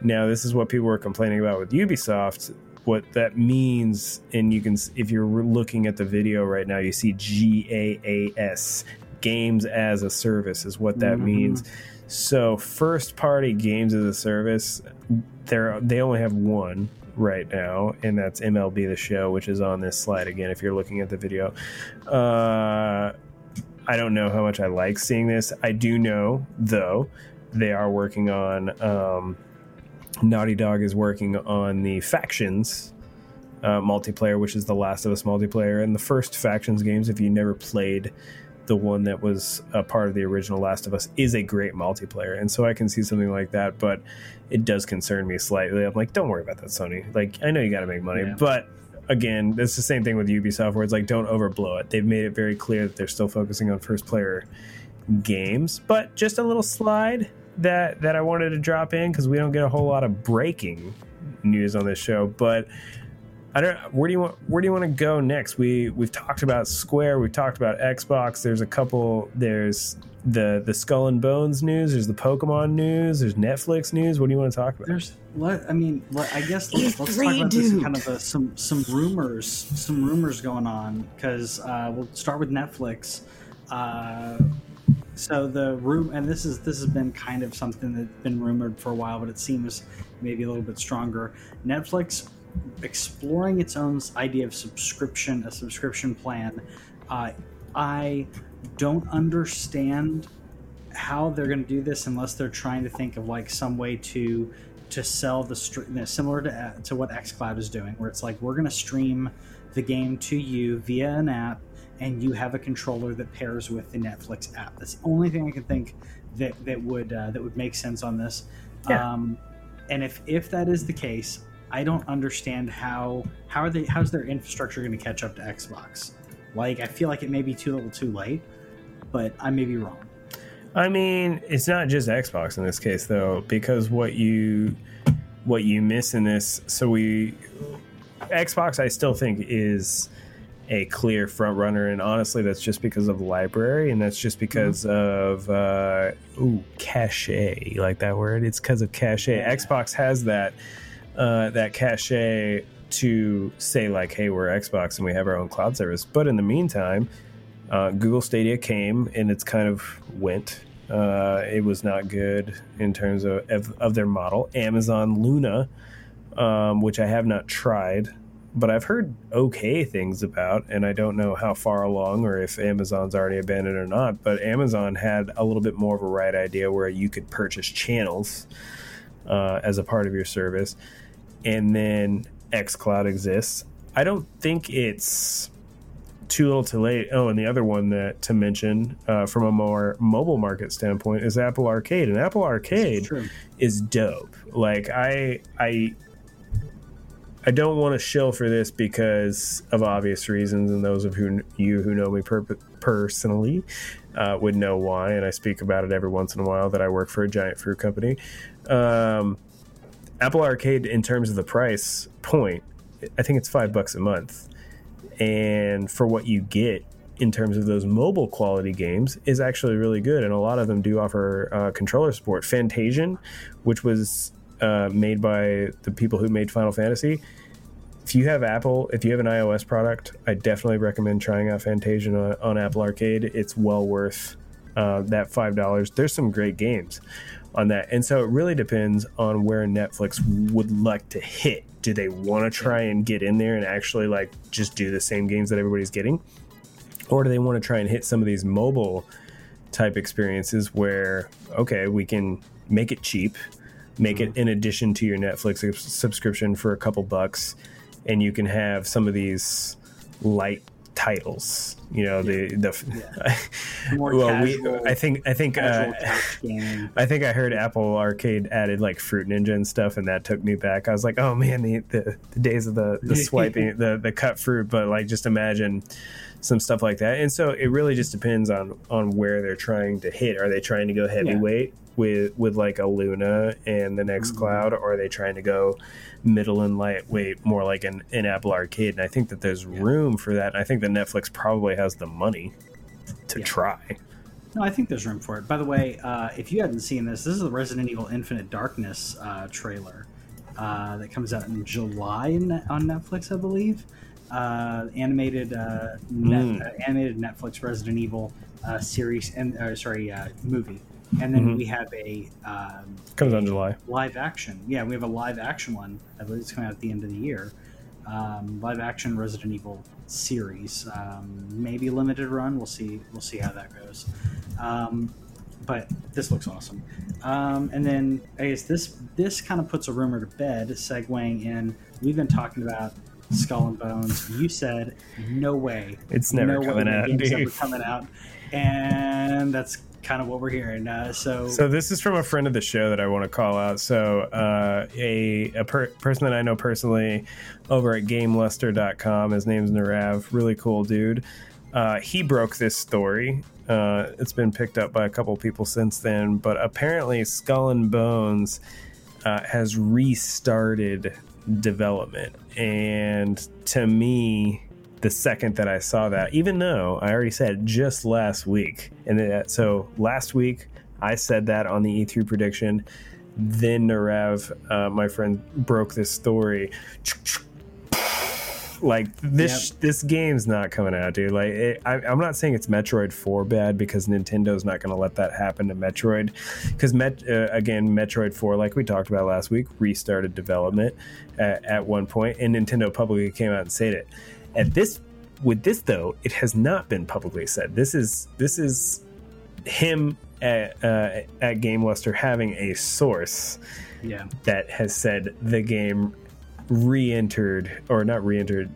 Now, this is what people were complaining about with Ubisoft. What that means, and you can, if you're looking at the video right now, you see G A A S. Games as a service is what that mm-hmm. means. So first party games as a service, they're they only have one right now, and that's M L B The Show, which is on this slide again if you're looking at the video. uh I don't know how much I like seeing this. I do know though they are working on um Naughty Dog is working on the Factions uh multiplayer, which is the Last of Us multiplayer, and the first Factions games, if you never played the one that was a part of the original Last of Us, is a great multiplayer. And so I can see something like that, but it does concern me slightly. I'm like, don't worry about that, Sony. Like, I know you got to make money, yeah. But again, it's the same thing with Ubisoft where it's like, don't overblow it. They've made it very clear that they're still focusing on first player games, but just a little slide that, that I wanted to drop in, cause we don't get a whole lot of breaking news on this show, but I don't. Where do you want? Where do you want to go next? We we've talked about Square. We've talked about Xbox. There's a couple. There's the the Skull and Bones news. There's the Pokemon news. There's Netflix news. What do you want to talk about? There's. I mean, I guess let's, let's talk about this kind of a, some some rumors. Some rumors going on, because uh, we'll start with Netflix. Uh, so the room, and this is this has been kind of something that's been rumored for a while, but it seems maybe a little bit stronger. Netflix exploring its own idea of subscription, a subscription plan. Uh, I don't understand how they're going to do this unless they're trying to think of like some way to to sell the stream, you know, similar to uh, to what xCloud is doing, where it's like, we're going to stream the game to you via an app, and you have a controller that pairs with the Netflix app. That's the only thing I can think that that would uh, that would make sense on this. Yeah. Um, and if if that is the case, I don't understand how how are they how's their infrastructure going to catch up to Xbox? Like, I feel like it may be too little, too late, but I may be wrong. I mean, it's not just Xbox in this case though, because what you what you miss in this. So we Xbox, I still think is a clear front runner, and honestly, that's just because of the library, and that's just because mm-hmm. of uh, ooh cachet. You like that word? It's because of cachet. Yeah. Xbox has that. Uh, that cachet to say like, hey, we're Xbox and we have our own cloud service. But in the meantime, uh, Google Stadia came and it's kind of went. Uh, it was not good in terms of, of, of their model. Amazon Luna, um, which I have not tried, but I've heard okay things about, and I don't know how far along or if Amazon's already abandoned or not, but Amazon had a little bit more of a right idea where you could purchase channels uh, as a part of your service. And then xCloud exists. I don't think it's too little too late. Oh, and the other one that to mention uh, from a more mobile market standpoint is Apple Arcade. And Apple Arcade is dope. Like I, I, I don't want to shill for this because of obvious reasons, and those of who you who know me per- personally uh, would know why. And I speak about it every once in a while that I work for a giant fruit company. Um, Apple Arcade, in terms of the price point, I think it's five bucks a month, and for what you get in terms of those mobile quality games is actually really good, and a lot of them do offer uh, controller support. Fantasian, which was uh, made by the people who made Final Fantasy. If you have Apple, if you have an iOS product, I definitely recommend trying out Fantasian on, on Apple Arcade. It's well worth uh, that five dollars. There's some great games on that, and so it really depends on where Netflix would like to hit. Do they want to try and get in there and actually like just do the same games that everybody's getting, or do they want to try and hit some of these mobile type experiences where okay, we can make it cheap, make it in addition to your Netflix subscription for a couple bucks, and you can have some of these light titles, you know, yeah. the the yeah. More well, casual, we, I think I think uh, I think I heard Apple Arcade added like Fruit Ninja and stuff, and that took me back. I was like, oh man, the the, the days of the, the swiping, the the cut fruit, but like just imagine some stuff like that. And so it really just depends on on where they're trying to hit. Are they trying to go heavyweight yeah. with with like a Luna and the next mm-hmm. Cloud, or are they trying to go middle and lightweight, more like an, an Apple Arcade? And I think that there's yeah. room for that. And I think that Netflix probably has the money to yeah. try. No, I think there's room for it. By the way, uh, if you hadn't seen this, this is the Resident Evil Infinite Darkness uh, trailer uh, that comes out in July on Netflix, I believe. Uh, animated, uh, net, mm. uh, animated Netflix Resident Evil uh, series, and uh, sorry, uh, movie. And then mm-hmm. we have a um, comes on July live action. Yeah, we have a live action one. I believe it's coming out at the end of the year. Um, live action Resident Evil series, um, maybe limited run. We'll see. We'll see how that goes. Um, but this looks awesome. Um, and then I guess this this kind of puts a rumor to bed. Segueing in, we've been talking about Skull and Bones. You said no way. It's never no coming way out. It's never coming out. And that's kind of what we're hearing. Uh, so, so this is from a friend of the show that I want to call out. So, uh, a a per- person that I know personally over at Game Luster dot com. His name's Narav. Really cool dude. Uh, he broke this story. Uh, it's been picked up by a couple people since then, but apparently Skull and Bones uh, has restarted development. And to me, the second that I saw that, even though I already said just last week, and that, so last week I said that on the E three prediction, then Narav, uh, my friend, broke this story. Like this, yep. this game's not coming out, dude. Like it, I, I'm not saying it's Metroid four bad, because Nintendo's not going to let that happen to Metroid. Because Met, uh, again, Metroid four, like we talked about last week, restarted development at, at one point, and Nintendo publicly came out and said it. At this, with this though, it has not been publicly said. This is this is him at uh, at Game Luster having a source yeah. that has said the game re-entered, or not re-entered,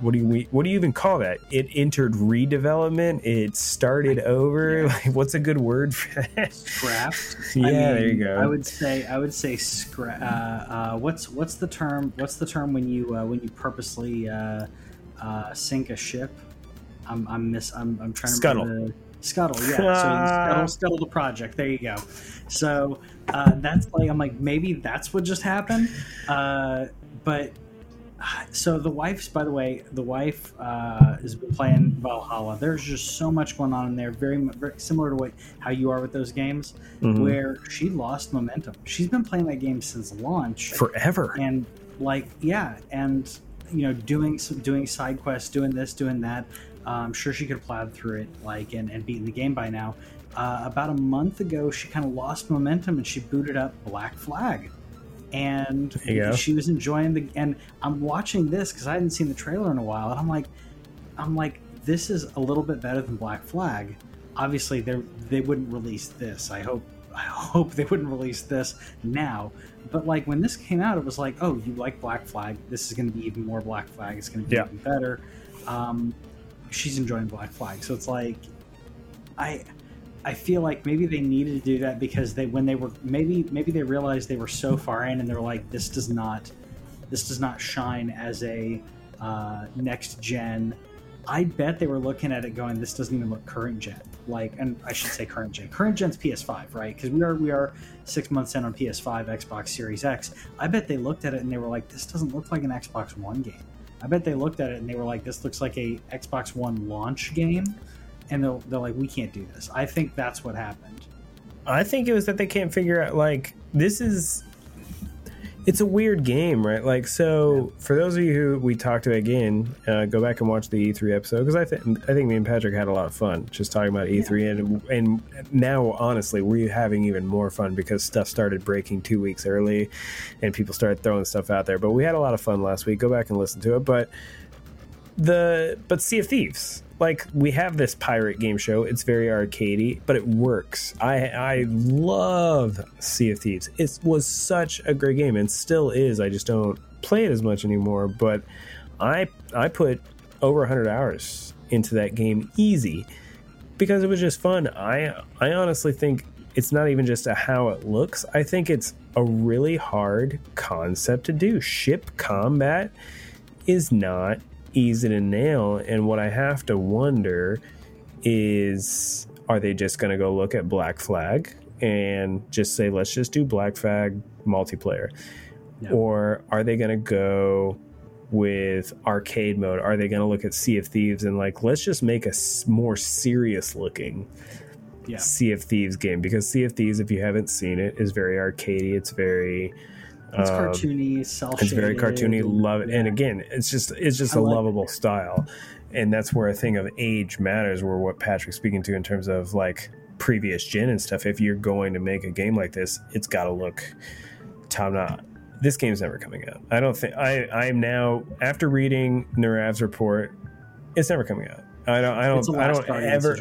what do you what do you even call that? It entered redevelopment. It started I, over. Yeah. Like, what's a good word for that? Scrapped. yeah, I mean, there you go. I would say I would say scrap. Uh, uh, what's what's the term? What's the term when you uh, when you purposely uh, uh, sink a ship? I'm I'm miss I'm I'm trying to scuttle. Remember the, scuttle. Yeah. So you scuttle, scuttle the project. There you go. So uh, that's like I'm like maybe that's what just happened. Uh, but. So the wife's, by the way, the wife uh, has been playing Valhalla. There's just so much going on in there, very, very similar to what, how you are with those games, mm-hmm. where she lost momentum. She's been playing that game since launch, forever, and like yeah, and you know, doing some, doing side quests, doing this, doing that. Uh, I'm sure she could have plowed through it, like and, and beaten the game by now. Uh, about a month ago, she kind of lost momentum and she booted up Black Flag. And she was enjoying the, and I'm watching this because I hadn't seen the trailer in a while, and I'm like, I'm like, this is a little bit better than Black Flag. Obviously, they they wouldn't release this. I hope I hope they wouldn't release this now. But like when this came out, it was like, oh, you like Black Flag? This is going to be even more Black Flag. It's going to be yeah. even better. Um, she's enjoying Black Flag, so it's like, I. I feel like maybe they needed to do that because they, when they were, maybe maybe they realized they were so far in, and they were like, this does not, this does not shine as a uh, next gen. I bet they were looking at it going, this doesn't even look current gen. Like, and I should say current gen. Current gen's P S five, right? Because we are we are six months in on P S five, Xbox Series X. I bet they looked at it and they were like, this doesn't look like an Xbox One game. I bet they looked at it and they were like, this looks like a Xbox One launch game. And they're, they're like, we can't do this. I think that's what happened. I think it was that they can't figure out, like, this is... It's a weird game, right? Like, so, yeah. for those of you who we talked to again, uh, go back and watch the E three episode, because I, th- I think me and Patrick had a lot of fun just talking about E three. Yeah. And and now, honestly, we're having even more fun because stuff started breaking two weeks early and people started throwing stuff out there. But we had a lot of fun last week. Go back and listen to it. But the but Sea of Thieves. Like, we have this pirate game show. It's very arcadey, but it works. I I love Sea of Thieves. It was such a great game and still is. I just don't play it as much anymore. But I I put over one hundred hours into that game easy because it was just fun. I I honestly think it's not even just a how it looks. I think it's a really hard concept to do. Ship combat is not easy to nail, and what I have to wonder is, are they just going to go look at Black Flag and just say, let's just do Black Flag multiplayer? No. Or are they going to go with arcade mode? Are they going to look at Sea of Thieves and like, let's just make a more serious looking yeah. Sea of Thieves game? Because Sea of Thieves, if you haven't seen it, is very arcadey. It's very It's um, cartoony, self-shaded. It's very cartoony. Love it. Yeah. And again, it's just it's just I a like lovable it. style, and that's where a thing of age matters. Where what Patrick's speaking to in terms of like previous gen and stuff. If you're going to make a game like this, it's got to look top notch. This game's never coming out. I don't think I. I'm now after reading Narav's report, it's never coming out. I don't. I don't. I don't ever.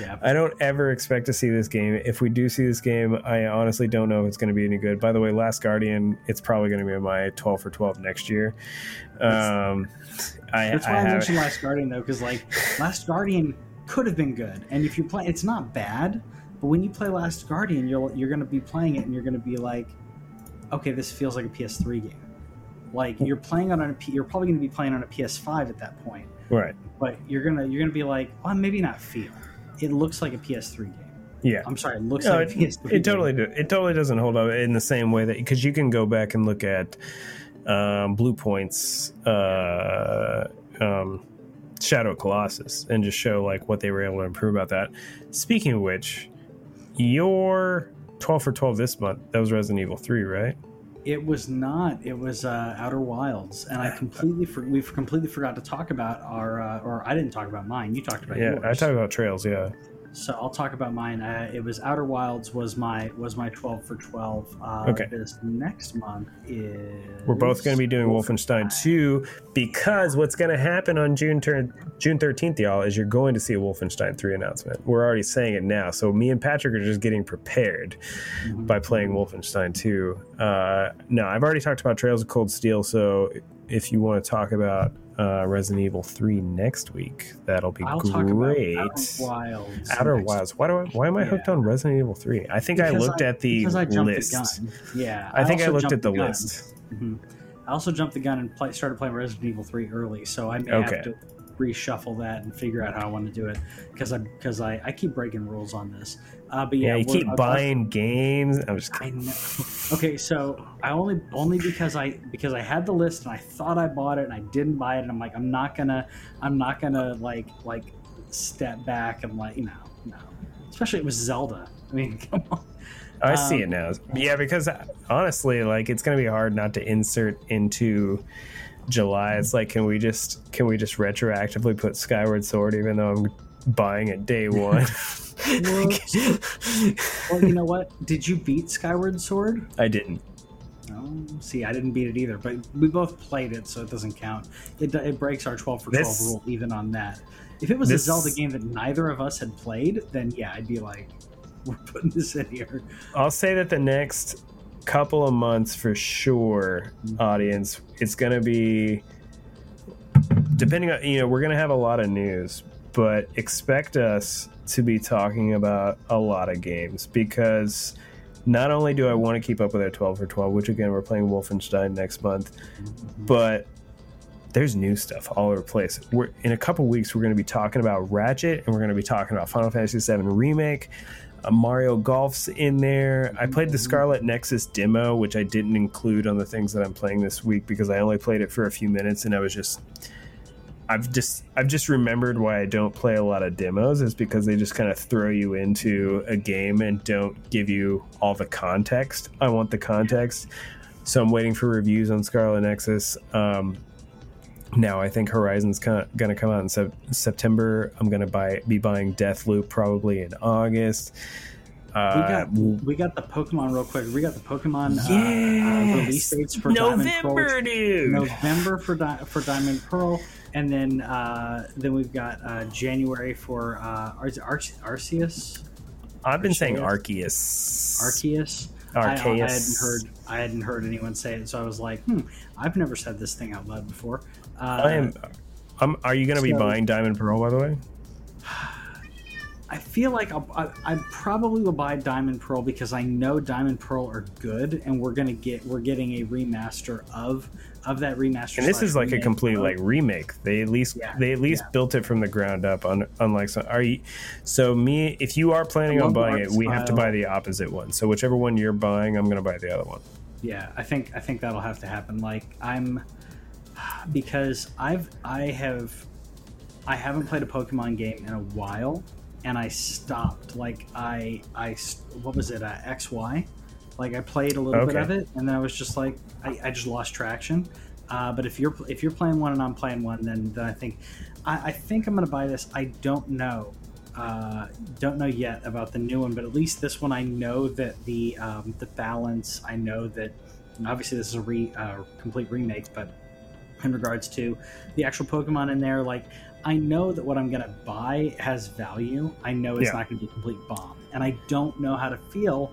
Yeah. I don't ever expect to see this game. If we do see this game, I honestly don't know if it's going to be any good. By the way, Last Guardian, it's probably going to be on my twelve for twelve next year. Um, that's, I, that's why I, I mentioned Last Guardian, though, because like Last Guardian could have been good. And if you play, it's not bad. But when you play Last Guardian, you're you're going to be playing it and you're going to be like, okay, this feels like a P S three game. Like you're playing on a, you're probably going to be playing on a P S five at that point. Right. But you're gonna you're gonna be like, well, maybe not feel. It looks like a P S three game. Yeah, I'm sorry. It looks no, like it, a P S three. It game. totally do. It totally doesn't hold up in the same way that, because you can go back and look at um, Blue Point's uh, um, Shadow Colossus and just show like what they were able to improve about that. Speaking of which, your twelve for twelve this month, that was Resident Evil three, right? It was not. It was uh, Outer Wilds, and I completely for- we completely forgot to talk about our. Uh, or I didn't talk about mine. You talked about yeah, yours. Yeah, I talked about Trails. Yeah. So I'll talk about mine. Uh, it was Outer Wilds was my was my twelve for twelve. Uh, okay. This next month is. We're both going to be doing Wolfenstein, Wolfenstein two, because what's going to happen on June ter- June thirteenth, y'all, is you're going to see a Wolfenstein three announcement. We're already saying it now, so me and Patrick are just getting prepared mm-hmm. by playing Wolfenstein two. Uh, no, I've already talked about Trails of Cold Steel, so if you want to talk about. Uh, Resident Evil three next week. That'll be I'll great. Talk about Outer Wilds. Outer Wilds. Why do I? Why am I yeah. hooked on Resident Evil three? I think because I looked I, at the I list. The yeah, I, I think I looked at the, the list. Mm-hmm. I also jumped the gun and play, started playing Resident Evil three early, so I may okay. have to reshuffle that and figure out how I want to do it because I because I, I keep breaking rules on this. Uh, but yeah, yeah you keep I'll buying just, games. I'm just kidding. Okay, so I only only because I because I had the list and I thought I bought it and I didn't buy it and I'm like I'm not gonna I'm not gonna like like step back and like no no especially it was Zelda. I mean come on. I um, see it now. Yeah, because honestly, like it's gonna be hard not to insert into July. It's like can we just can we just retroactively put Skyward Sword even though I'm buying it day one. Well, you know what? Did you beat Skyward Sword? I didn't. Oh, see, I didn't beat it either, but we both played it, so it doesn't count. It, it breaks our twelve for twelve this, rule even on that. If it was this, a Zelda game that neither of us had played, then yeah, I'd be like, we're putting this in here. I'll say that the next couple of months for sure, mm-hmm. audience, it's going to be, depending on, you know, we're going to have a lot of news, but expect us to be talking about a lot of games because not only do I want to keep up with our twelve for twelve, which again, we're playing Wolfenstein next month, mm-hmm. but there's new stuff all over the place. We're, in a couple weeks, we're going to be talking about Ratchet and we're going to be talking about Final Fantasy seven Remake. Uh, Mario Golf's in there. I played the Scarlet Nexus demo, which I didn't include on the things that I'm playing this week because I only played it for a few minutes and I was just... I've just I've just remembered why I don't play a lot of demos is because they just kind of throw you into a game and don't give you all the context. I want the context. So I'm waiting for reviews on Scarlet Nexus. Um, now I think Horizon's con- going to come out in se- September. I'm going to buy be buying Deathloop probably in August. Uh, we got we got the Pokemon real quick. We got the Pokemon yes. uh, uh, release dates for November, Diamond Pearl. dude. November for Di- for Diamond Pearl. And then uh, then we've got uh, January for uh, Ar- Ar- Arceus. I've been Arceus? saying Arceus. Arceus. Arceus. I, I hadn't heard. I hadn't heard anyone say it, so I was like, "Hmm, I've never said this thing out loud before." Uh, I am. I'm, are you going to so, be buying Diamond Pearl, by the way? I feel like I'll, I, I probably will buy Diamond Pearl because I know Diamond Pearl are good, and we're gonna get we're getting a remaster of of that remaster. And this is like a complete like remake. They at least yeah, they at least yeah. built it from the ground up. On, unlike some, are you, so me if you are planning on buying it, we have to buy the opposite one. So whichever one you're buying, I'm gonna buy the other one. Yeah, I think I think that'll have to happen. Like I'm because I've I have I haven't played a Pokemon game in a while. And I stopped. Like I, I, what was it? Uh, X Y. Like I played a little okay. bit of it, and then I was just like, I, I just lost traction. Uh, but if you're if you're playing one and I'm playing one, then, then I think, I, I think I'm gonna buy this. I don't know, uh, don't know yet about the new one, but at least this one I know that the um, the balance. I know that obviously this is a re, uh, complete remake, but in regards to the actual Pokemon in there, like. I know that what I'm going to buy has value. I know it's yeah. not going to be a complete bomb, and I don't know how to feel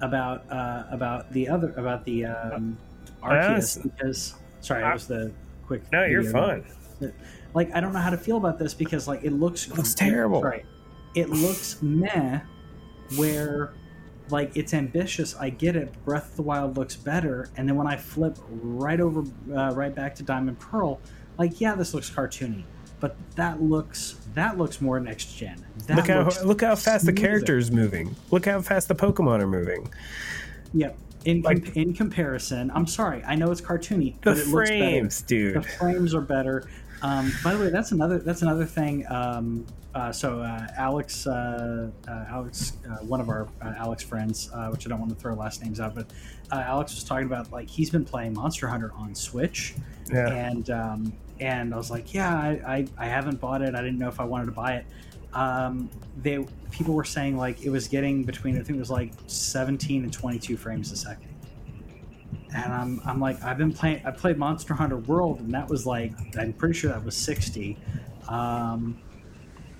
about uh, about the other about the um, Arceus because sorry, I, that was the quick. No, you're fine. Like I don't know how to feel about this because like it looks it looks terrible. Right, it looks meh. Where like it's ambitious, I get it. Breath of the Wild looks better, and then when I flip right over uh, right back to Diamond Pearl, like yeah, this looks cartoony. But that looks that looks more next gen. That look how looks look how fast smoother. The character is moving. Look how fast the Pokemon are moving. Yep. In like, in comparison, I'm sorry. I know it's cartoony. The but it frames, looks dude. The frames are better. Um, by the way, that's another that's another thing. Um, uh, so uh, Alex, uh, uh, Alex, uh, one of our uh, Alex friends, uh, which I don't want to throw last names out, but uh, Alex was talking about like he's been playing Monster Hunter on Switch, yeah. and. Um, And I was like, yeah, I, I, I haven't bought it. I didn't know if I wanted to buy it. Um, they people were saying like it was getting between I think it was like seventeen and twenty-two frames a second. And I'm I'm like I've been playing I played Monster Hunter World and that was like I'm pretty sure that was sixty. Um,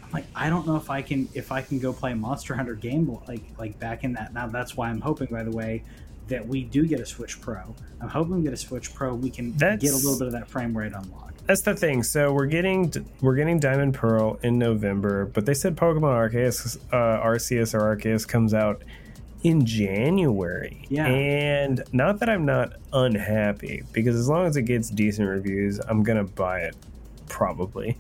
I'm like I don't know if I can if I can go play a Monster Hunter game like like back in that now. That's why I'm hoping by the way. That we do get a Switch Pro. I'm hoping we get a Switch Pro. We can that's, get a little bit of that frame rate unlocked. That's the thing. So we're getting we're getting Diamond Pearl in November, but they said Pokemon Arceus, uh, Arceus or Arceus comes out in January. Yeah. And not that I'm not unhappy, because as long as it gets decent reviews, I'm gonna buy it probably.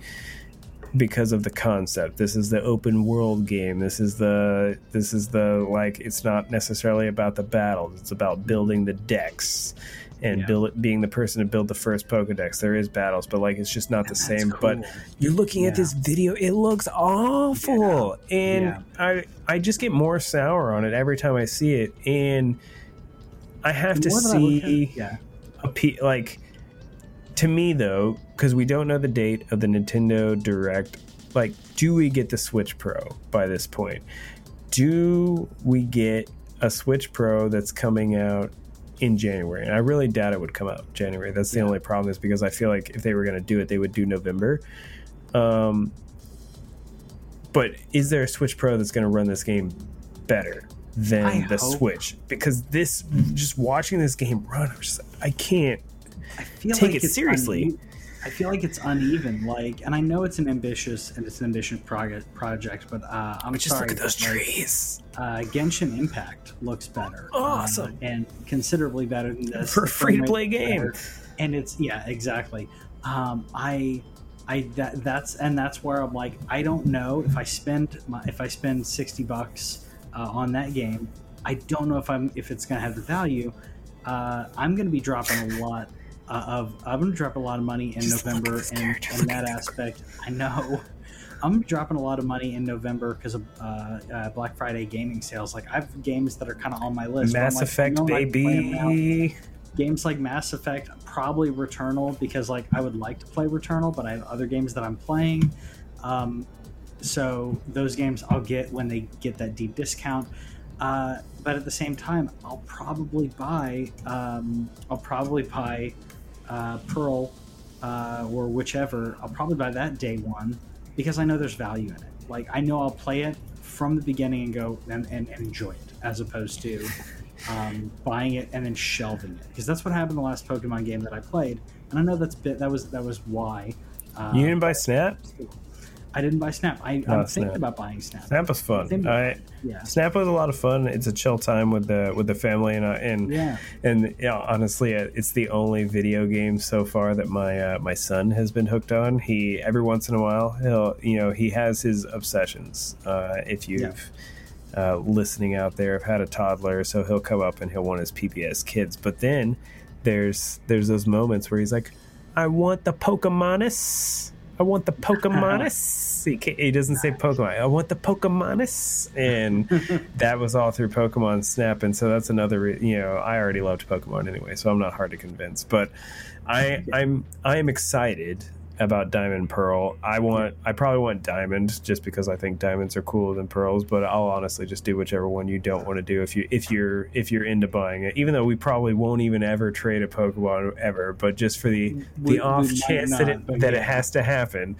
Because of the concept, this is the open world game. This is the this is the like. It's not necessarily about the battles. It's about building the decks and yeah. build being the person to build the first Pokedex. There is battles, but like it's just not and the same. Cool. But you're looking yeah. at this video. It looks awful, yeah. and yeah. I I just get more sour on it every time I see it, and I have to see yeah. a p like. To me, though, because we don't know the date of the Nintendo Direct, like, do we get the Switch Pro by this point? Do we get a Switch Pro that's coming out in January? And I really doubt it would come out in January. That's the yeah. only problem is because I feel like if they were going to do it, they would do November. Um, but is there a Switch Pro that's going to run this game better than I the hope. Switch? Because this, just watching this game run, I'm just, I can't. I feel Take like it it's seriously. Une- I feel like it's uneven. Like, and I know it's an ambitious and it's an ambitious project, project but uh, I'm but just sorry. Just look at those trees. Like, uh, Genshin Impact looks better, awesome, um, and considerably better than this for a free-to-play game. Better. And it's yeah, exactly. Um, I, I that, that's and that's where I'm like, I don't know if I spend my if I spend sixty bucks uh, on that game, I don't know if I'm if it's gonna have the value. Uh, I'm gonna be dropping a lot. Uh, of I'm gonna drop a lot of money in Just November and, and that aspect. I know I'm dropping a lot of money in November because of uh, uh, Black Friday gaming sales. Like I have games that are kind of on my list. Mass like, Effect, you know, baby. Games like Mass Effect, probably Returnal because like I would like to play Returnal, but I have other games that I'm playing. Um, so those games I'll get when they get that deep discount. Uh, but at the same time, I'll probably buy. Um, I'll probably buy. Uh, Pearl uh, or whichever, I'll probably buy that day one because I know there's value in it. Like, I know I'll play it from the beginning and go and, and, and enjoy it, as opposed to um, buying it and then shelving it. Because that's what happened the last Pokemon game that I played. And I know that's bit, that was that was why. Um, you didn't buy Snap? I didn't buy Snap. I, oh, I'm Snap. thinking about buying Snap. Snap was fun. I, yeah. Snap was a lot of fun. It's a chill time with the with the family, and and yeah. and yeah. Honestly, it's the only video game so far that my uh, my son has been hooked on. He every once in a while, he'll you know he has his obsessions. Uh, if you've yeah. uh, listening out there, I've had a toddler, so he'll come up and he'll want his P B S Kids. But then there's there's those moments where he's like, I want the Pokemonis. I want the Pokemonis. He, he doesn't say Pokemon. I want the Pokemonis. And that was all through Pokemon Snap. And so that's another, re- you know, I already loved Pokemon anyway, so I'm not hard to convince. But I, I'm I am excited about Diamond Pearl. I want, I probably want Diamond just because I think diamonds are cooler than pearls. But I'll honestly just do whichever one you don't want to do if you if you're if you're into buying it. Even though we probably won't even ever trade a Pokemon ever, but just for the we, the off chance not, that it that yeah. it has to happen.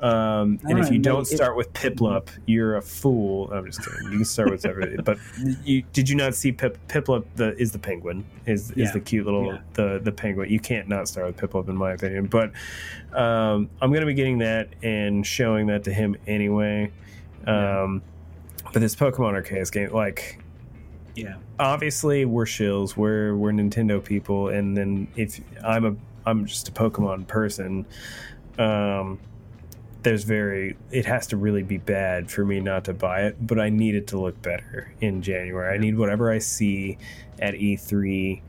Um, and if you know, don't start it, with Piplup, you're a fool. I'm just kidding. You can start with everything. But you did you not see Pip, Piplup? The is the penguin is yeah. is the cute little yeah. the the penguin. You can't not start with Piplup in my opinion. But um, Um, I'm going to be getting that and showing that to him anyway. Um, yeah. But this Pokemon Arceus game, like, yeah, obviously we're shills, we're we're Nintendo people, and then if I'm a I'm just a Pokemon person, um, there's very it has to really be bad for me not to buy it, but I need it to look better in January. Yeah. I need whatever I see at E three.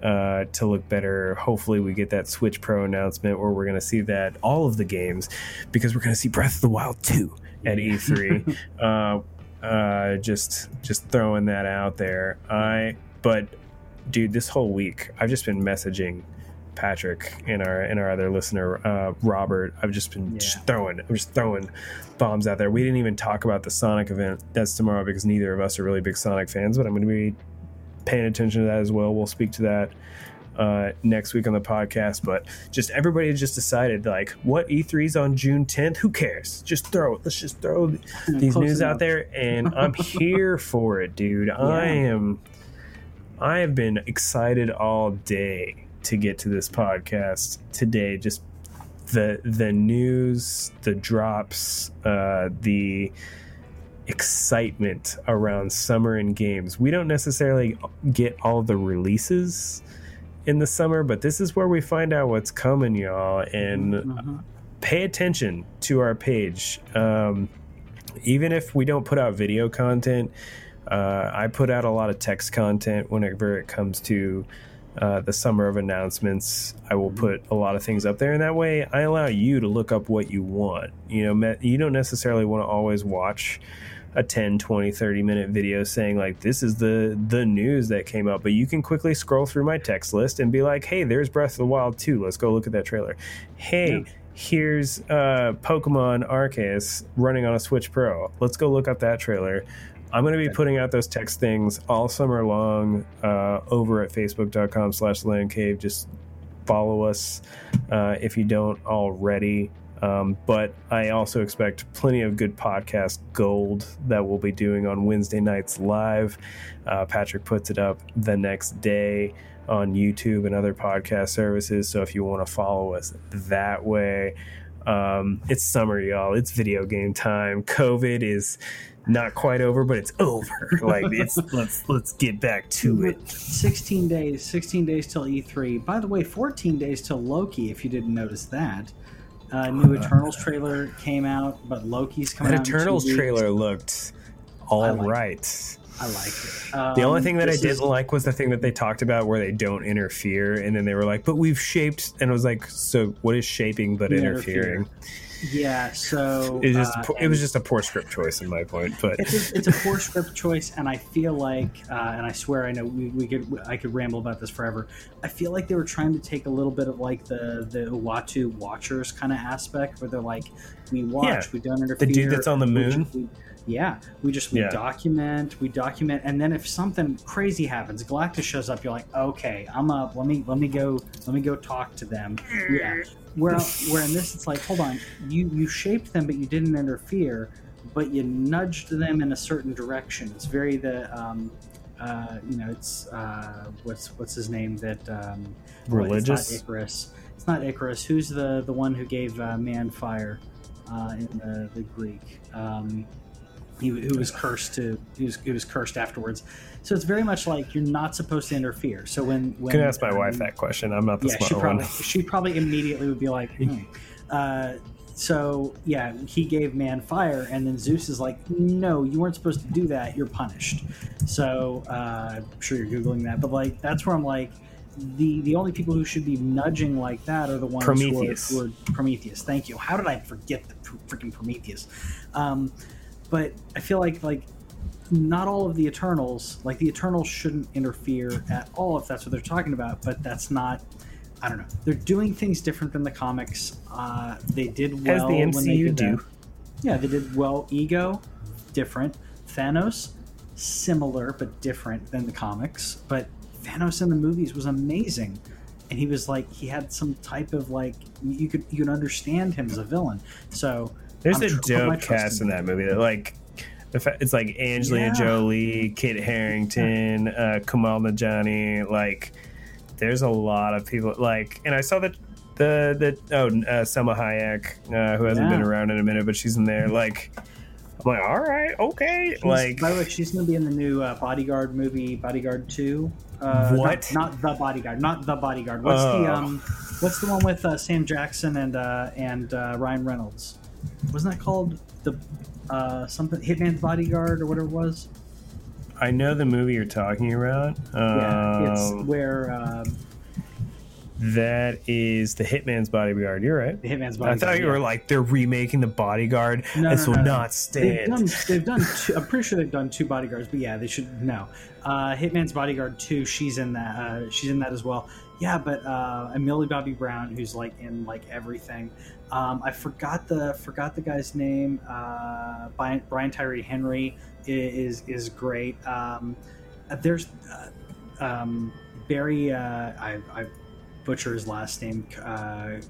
Uh, to look better. Hopefully we get that Switch Pro announcement where we're going to see that all of the games, because we're going to see Breath of the Wild two at E three. uh, uh, just just throwing that out there. I but dude, this whole week I've just been messaging Patrick and our and our other listener uh, Robert. I've just been yeah. just throwing I'm just throwing bombs out there. We didn't even talk about the Sonic event that's tomorrow because neither of us are really big Sonic fans, but I'm going to be paying attention to that as well. We'll speak to that uh next week on the podcast, but just everybody just decided like what E three's on June tenth, who cares, just throw it, let's just throw these news out there, and I'm here for it, dude. yeah. I am I have been excited all day to get to this podcast today. Just the the news, the drops, uh the excitement around summer and games. We don't necessarily get all the releases in the summer, but this is where we find out what's coming, y'all, and mm-hmm. pay attention to our page. Um, even if we don't put out video content, uh, I put out a lot of text content whenever it comes to uh, the summer of announcements. I will put a lot of things up there, and that way I allow you to look up what you want. You know, you don't necessarily want to always watch a ten, twenty, thirty minute video saying like this is the the news that came up, but you can quickly scroll through my text list and be like, hey, there's Breath of the Wild two, let's go look at that trailer. Hey, yeah. here's uh Pokemon Arceus running on a Switch Pro, let's go look up that trailer. I'm going to be putting out those text things all summer long uh over at facebook dot com slash land cave. Just follow us uh if you don't already. Um, but I also expect plenty of good podcast gold that we'll be doing on Wednesday nights live. Uh, Patrick puts it up the next day on YouTube and other podcast services. So if you want to follow us that way, um, it's summer, y'all. It's video game time. COVID is not quite over, but it's over. Like it's let's let's get back to it. Sixteen days, sixteen days till E three. By the way, fourteen days till Loki. If you didn't notice that. Uh, new Eternals trailer came out, but Loki's coming that out. That Eternals trailer looked all I right. It. I liked it. Um, the only thing that I didn't is... like was the thing that they talked about where they don't interfere, and then they were like, but we've shaped, and it was like, so what is shaping but interfering? Interfere. Yeah, so... It, just, uh, it was just a poor script choice in my point, but... It's a, it's a poor script choice, and I feel like, uh, and I swear I know we, we could I could ramble about this forever, I feel like they were trying to take a little bit of like the, the Uatu Watchers kind of aspect, where they're like, we watch, yeah, we don't interfere. The dude that's on the moon? We, Yeah, we just we yeah. document, we document, and then if something crazy happens, Galactus shows up. You're like, okay, I'm up. Let me let me go. Let me go talk to them. Yeah, Where where in this, it's like, hold on, you you shaped them, but you didn't interfere, but you nudged them in a certain direction. It's very the, um, uh, you know, it's uh, what's what's his name that um, religious. It's not Icarus. It's not Icarus. Who's the the one who gave uh, man fire uh, in the, the Greek? Um, He, he was cursed to. He was, he was cursed afterwards. So it's very much like you're not supposed to interfere. So when, when you can ask my um, wife that question. I'm not the yeah, smart she probably, one. She probably immediately would be like, hmm. uh, "So yeah, he gave man fire," and then Zeus is like, "No, you weren't supposed to do that. You're punished." So uh, I'm sure you're googling that, but like that's where I'm like, the the only people who should be nudging like that are the ones Prometheus. who are, who are Prometheus. Thank you. How did I forget the freaking Prometheus? Um, But I feel like like not all of the Eternals, like the Eternals shouldn't interfere at all if that's what they're talking about. But that's not, I don't know. They're doing things different than the comics. Uh, they did well as the M C U when they did do. That. Yeah, they did well. Ego, different. Thanos, similar but different than the comics. But Thanos in the movies was amazing. And he was like, he had some type of like, you could, you could understand him as a villain. So... There's I'm a tr- dope cast in that movie. That, like, it's like Angelina yeah. Jolie, Kit Harington, uh, Kumail Nanjiani. Like, there's a lot of people. Like, and I saw that the the oh uh, Selma Hayek, uh, who hasn't yeah. been around in a minute, but she's in there. Like, I'm like, all right, okay. She's, like, by the way, she's gonna be in the new uh, Bodyguard movie, Bodyguard Two. Uh, what? Not, not the Bodyguard. Not the Bodyguard. What's oh. the um? What's the one with uh, Sam Jackson and uh, and uh, Ryan Reynolds? Wasn't that called the uh, something Hitman's Bodyguard or whatever it was? I know the movie you're talking about. Yeah, um, it's where um, that is the Hitman's Bodyguard. You're right. The Hitman's Bodyguard. I thought you yeah. were like they're remaking the Bodyguard. No, this no, no, will no. not stand. They've done. They've done two, I'm pretty sure they've done two Bodyguards, but yeah, they should no. Uh, Hitman's Bodyguard two. She's in that. Uh, she's in that as well. Yeah, but uh, Millie Bobby Brown, who's like in like everything. Um, I forgot the forgot the guy's name. Uh, Brian, Brian Tyree Henry is is great. Um, there's uh, um, Barry. Uh, I, I butcher his last name. Uh,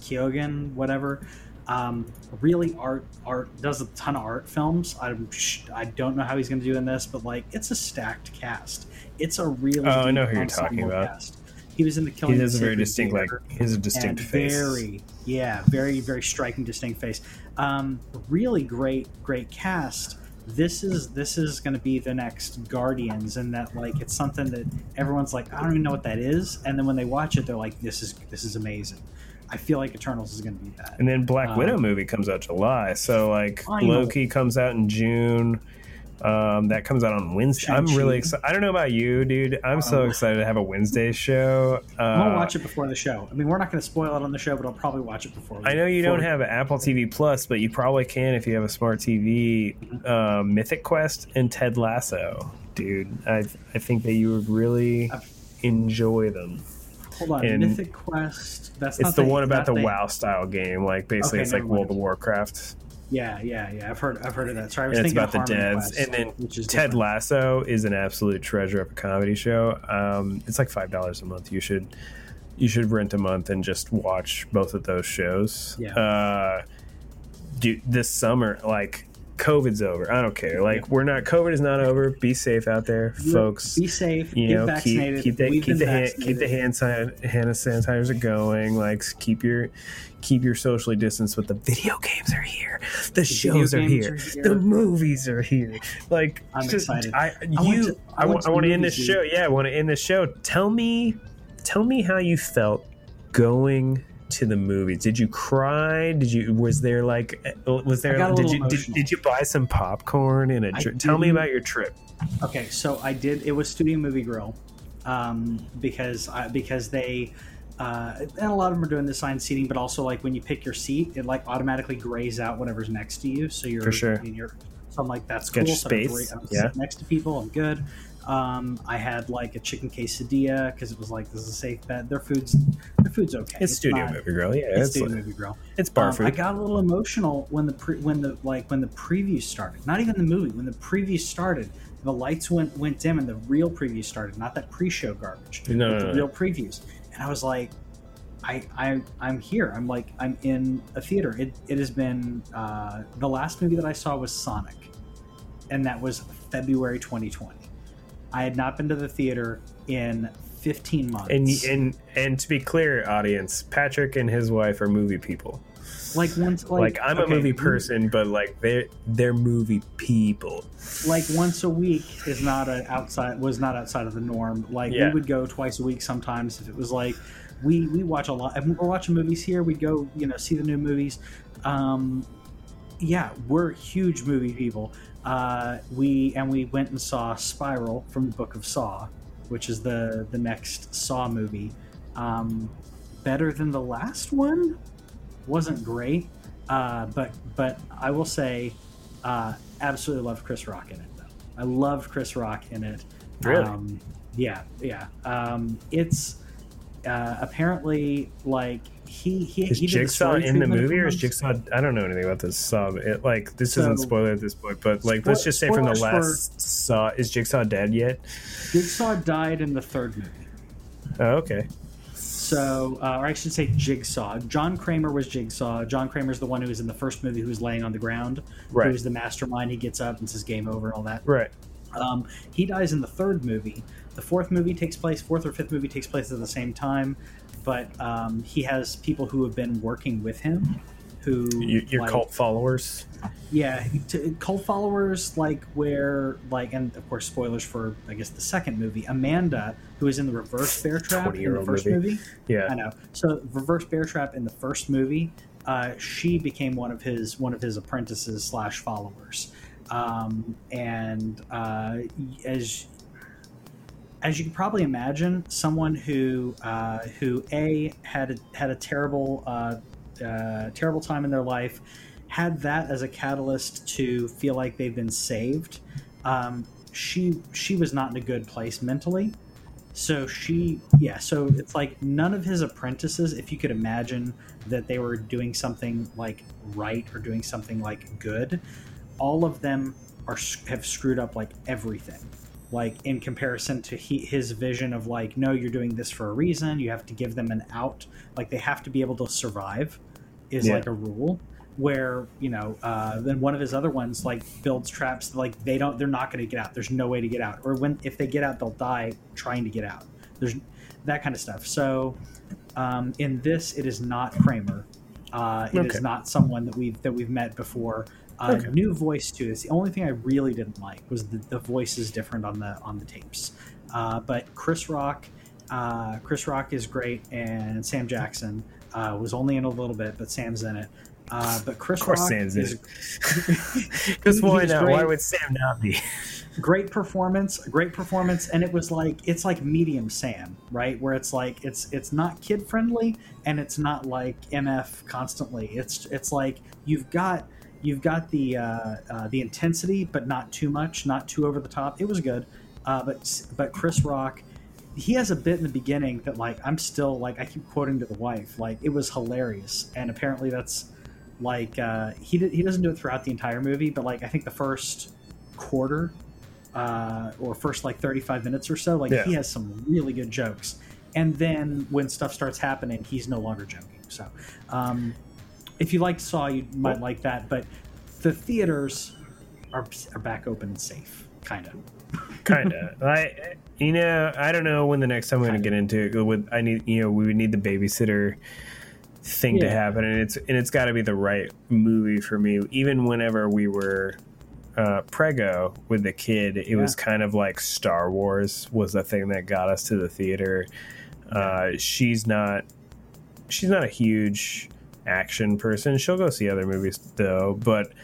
Keoghan, whatever. Um, really art art does a ton of art films. I I don't know how he's going to do in this, but like it's a stacked cast. It's a really oh I know who you're talking about. Cast. He was in the Killing. He has a very distinct, like, he has a distinct face. Very, yeah, very, very striking, distinct face. Um, really great, great cast. This is this is going to be the next Guardians, and that like it's something that everyone's like, I don't even know what that is, and then when they watch it, they're like, this is this is amazing. I feel like Eternals is going to be that. And then Black um, Widow movie comes out July, so like Loki comes out in June. Um, that comes out on Wednesday. Shang-Chi. I'm really excited. I don't know about you, dude. I'm um, so excited to have a Wednesday show. Uh, I'm gonna watch it before the show. I mean, we're not gonna spoil it on the show, but I'll probably watch it before. I know you before. don't have an Apple T V Plus, but you probably can if you have a smart T V. Uh, Mythic Quest and Ted Lasso, dude. I I think that you would really enjoy them. Hold on, and Mythic Quest. That's it's not the one about the thing. WoW style game. Like basically, okay, it's like mind. World of Warcraft. Yeah, yeah, yeah. I've heard, I've heard of that. Sorry, I was and thinking it's about of the devs, West, and then Ted different. Lasso is an absolute treasure of a comedy show. Um, it's like five dollars a month. You should, you should rent a month and just watch both of those shows. Yeah. Uh, dude, this summer, like COVID's over. I don't care. Like yeah. we're not. COVID is not over. Be safe out there, yeah. folks. Be safe. You know, vaccinated. Keep, keep the We've keep the hand, keep the hand hand sanitizers going. Like keep your. Keep your socially distance, but the video games are here. The, the shows are here. are here. The movies are here. Like, I'm just, excited. I, you, I want to, I want I, I want to end this show. Yeah, I want to end this show. Tell me, tell me how you felt going to the movies. Did you cry? Did you? Was there like? Was there? Did you? Did, did you buy some popcorn and a? Tri- tell me about your trip. Okay, so I did. It was Studio Movie Grill, um, because I, because they. Uh, and a lot of them are doing the assigned seating, but also like when you pick your seat, it like automatically grays out whatever's next to you. So you're, For sure. I mean, you're so I'm like, that's Get cool. So space. I'm, great. I'm yeah. sitting next to people. I'm good. Um, I had like a chicken quesadilla because it was like this is a safe bet. Their food's their food's okay. It's, it's Studio not, Movie Grill, yeah. It's, it's Studio like, Movie Grill. It's bar um, food. I got a little emotional when the pre- when the like when the preview started. Not even the movie. When the preview started, the lights went went dim and the real preview started. Not that pre-show garbage. No, no, the no. real previews. And I was like, I, I, I'm here. I'm like, I'm in a theater. It it has been, uh, the last movie that I saw was Sonic, and that was February twenty twenty. I had not been to the theater in fifteen months. And and and to be clear, audience, Patrick and his wife are movie people. Like once, like, like I'm okay, a movie person, but like they're they're movie people. Like once a week is not a outside was not outside of the norm. Like yeah. we would go twice a week sometimes if it was like we we watch a lot. If we're watching movies here, we'd go you know see the new movies. Um, yeah, we're huge movie people. Uh, we and we went and saw Spiral from the Book of Saw, which is the the next Saw movie. Um, better than the last one. Wasn't great, uh, but but I will say, uh, absolutely love Chris Rock in it. Though I love Chris Rock in it. Really? Um, yeah, yeah. Um, it's uh, apparently like he he is he Jigsaw the in the movie, or is Jigsaw? I don't know anything about this Saw. It, like this so, isn't spoiler at this point, but like spo- let's just say from the last for, Saw, is Jigsaw dead yet? Jigsaw died in the third movie. Oh, okay. So, uh, or I should say Jigsaw. John Kramer was Jigsaw. John Kramer's the one who was in the first movie who was laying on the ground. Right. Who's the mastermind. He gets up and says game over and all that. Right. Um, he dies in the third movie. The fourth movie takes place, fourth or fifth movie takes place at the same time. But um, he has people who have been working with him. Who you, Your like, cult followers. Yeah. To, cult followers like where, like, and of course spoilers for, I guess, the second movie. Amanda, who is in the reverse bear trap in the first movie. movie. Yeah, I know. So reverse bear trap in the first movie, uh, she became one of his one of his apprentices slash followers, um, and uh, as as you can probably imagine, someone who uh, who a had a, had a terrible uh, uh, terrible time in their life, had that as a catalyst to feel like they've been saved. Um, she she was not in a good place mentally. So she, yeah, so it's like none of his apprentices, if you could imagine that they were doing something like right or doing something like good, all of them are have screwed up like everything. Like in comparison to he, his vision of like, no, you're doing this for a reason. You have to give them an out. Like they have to be able to survive is yeah. like a rule where, you know, uh, then one of his other ones like builds traps. Like they don't, they're not going to get out. There's no way to get out. Or when, if they get out, they'll die trying to get out. There's that kind of stuff. So um, in this, it is not Kramer. Uh, it okay. is not someone that we've, that we've met before. Uh, okay. New voice too. It's the only thing I really didn't like was the, the voice is different on the on the tapes. Uh, but Chris Rock, uh, Chris Rock is great, and Sam Jackson uh, was only in a little bit, but Sam's in it. Uh, but Chris Rock, Sam's is because why not? Great. Why would Sam not be? Great performance, great performance, and it was like it's like medium Sam, right? Where it's like it's it's not kid friendly, and it's not like M F constantly. It's it's like you've got. You've got the uh, uh, the intensity, but not too much, not too over the top. It was good, uh, but but Chris Rock, he has a bit in the beginning that like I'm still like I keep quoting to the wife, like it was hilarious, and apparently that's like uh, he did, he doesn't do it throughout the entire movie, but like I think the first quarter uh, or first like thirty-five minutes or so, like yeah. he has some really good jokes, and then when stuff starts happening, he's no longer joking. So. Um, If you liked Saw, you might like that, but the theaters are are back open and safe, kind of. kind of. I, you know, I don't know when the next time we're going to get into it. With I need, you know, we would need the babysitter thing yeah. to happen, and it's and it's got to be the right movie for me. Even whenever we were uh, prego with the kid, it yeah. was kind of like Star Wars was the thing that got us to the theater. Uh, she's not, she's not a huge. Action person. She'll go see other movies though, but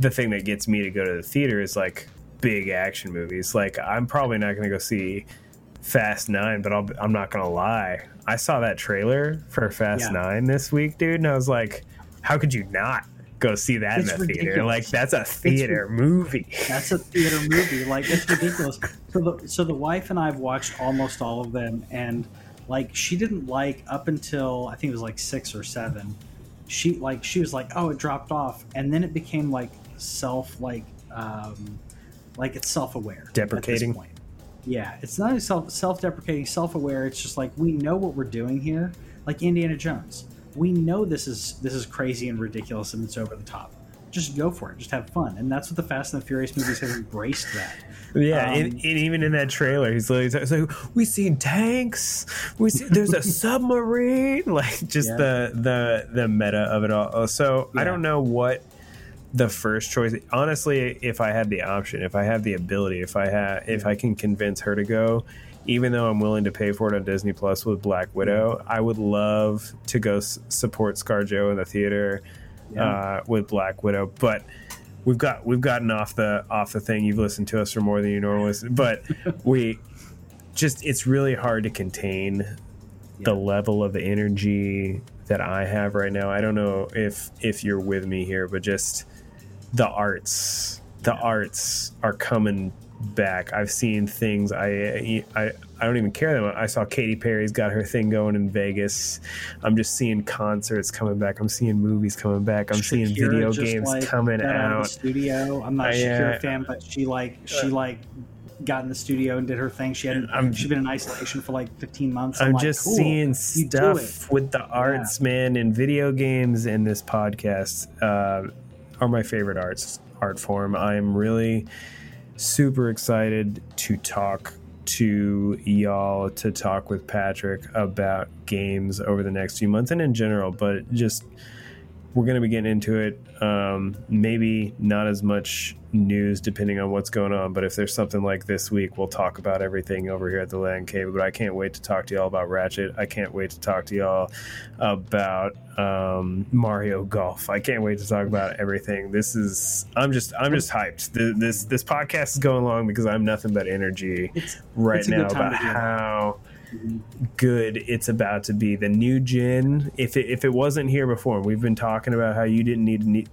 the thing that gets me to go to the theater is like big action movies. Like I'm probably not going to go see Fast Nine, but I'll, I'm not going to lie. I saw that trailer for Fast yeah. Nine this week, dude, and I was like, how could you not go see that it's in the ridiculous. Theater? Like that's a theater it's, movie. That's a theater movie. Like it's ridiculous. So the, so the wife and I've watched almost all of them, and like she didn't like up until I think it was like six or seven. She like she was like, oh, it dropped off, and then it became like self like um, like it's self aware, deprecating. At this point. Yeah, it's not self self deprecating, self aware. It's just like we know what we're doing here. like Indiana Jones. We know this is this is crazy and ridiculous and it's over the top. Just go for it. Just have fun. And that's what the Fast and the Furious movies have embraced that. Yeah, um, and, and even in that trailer, he's like, it's like we seen tanks. We see there's a submarine. Like just yeah. the the the meta of it all. So yeah. I don't know what the first choice. Honestly, if I had the option, if I have the ability, if I have, if I can convince her to go, even though I'm willing to pay for it on Disney Plus with Black Widow, I would love to go s- support ScarJo in the theater. Yeah. Uh, with Black Widow, but we've got we've gotten off the off the thing. You've listened to us for more than you normally listen, but we just it's really hard to contain yeah. the level of energy that I have right now. I don't know if if you're with me here, but just the arts, the yeah. arts are coming back. I've seen things I I I don't even care that much. I saw Katy Perry's got her thing going in Vegas. I'm just seeing concerts coming back. I'm seeing movies coming back. I'm Shakira, seeing video games like, coming out. The studio. I'm not a Shakira uh, fan, but she like she like got in the studio and did her thing. She hadn't. I'm, she'd been in isolation for like fifteen months. I'm, I'm like, just cool, seeing stuff with the arts, yeah. man, and video games and this podcast uh, are my favorite arts art form. I'm really super excited to talk to y'all, to talk with Patrick about games over the next few months and in general, but just we're going to be getting into it. Um, maybe not as much news depending on what's going on, but if there's something like this week, we'll talk about everything over here at the Land Cave. But I can't wait to talk to y'all about Ratchet. I can't wait to talk to y'all about um, Mario Golf. I can't wait to talk about everything. This is I'm just I'm just hyped. This this, this podcast is going long because I'm nothing but energy it's, right it's now about how good it's about to be. The new gen, if it, if it wasn't here before, we've been talking about how you didn't need need,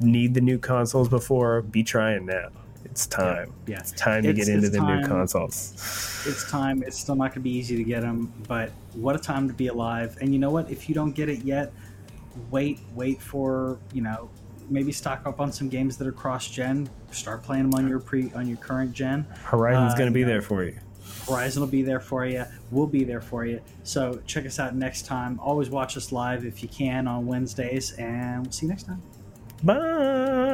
need the new consoles before. Be trying now. It's time. Yeah, yeah. It's time to it's, get into the time. new consoles. It's time. It's still not going to be easy to get them, but what a time to be alive. And you know what? If you don't get it yet, wait, wait for, you know, maybe stock up on some games that are cross-gen. Start playing them on your pre on your current gen. Horizon's uh, going to be know, there for you. Horizon will be there for you. We'll be there for you. So check us out next time. Always watch us live if you can on Wednesdays, and we'll see you next time. Bye.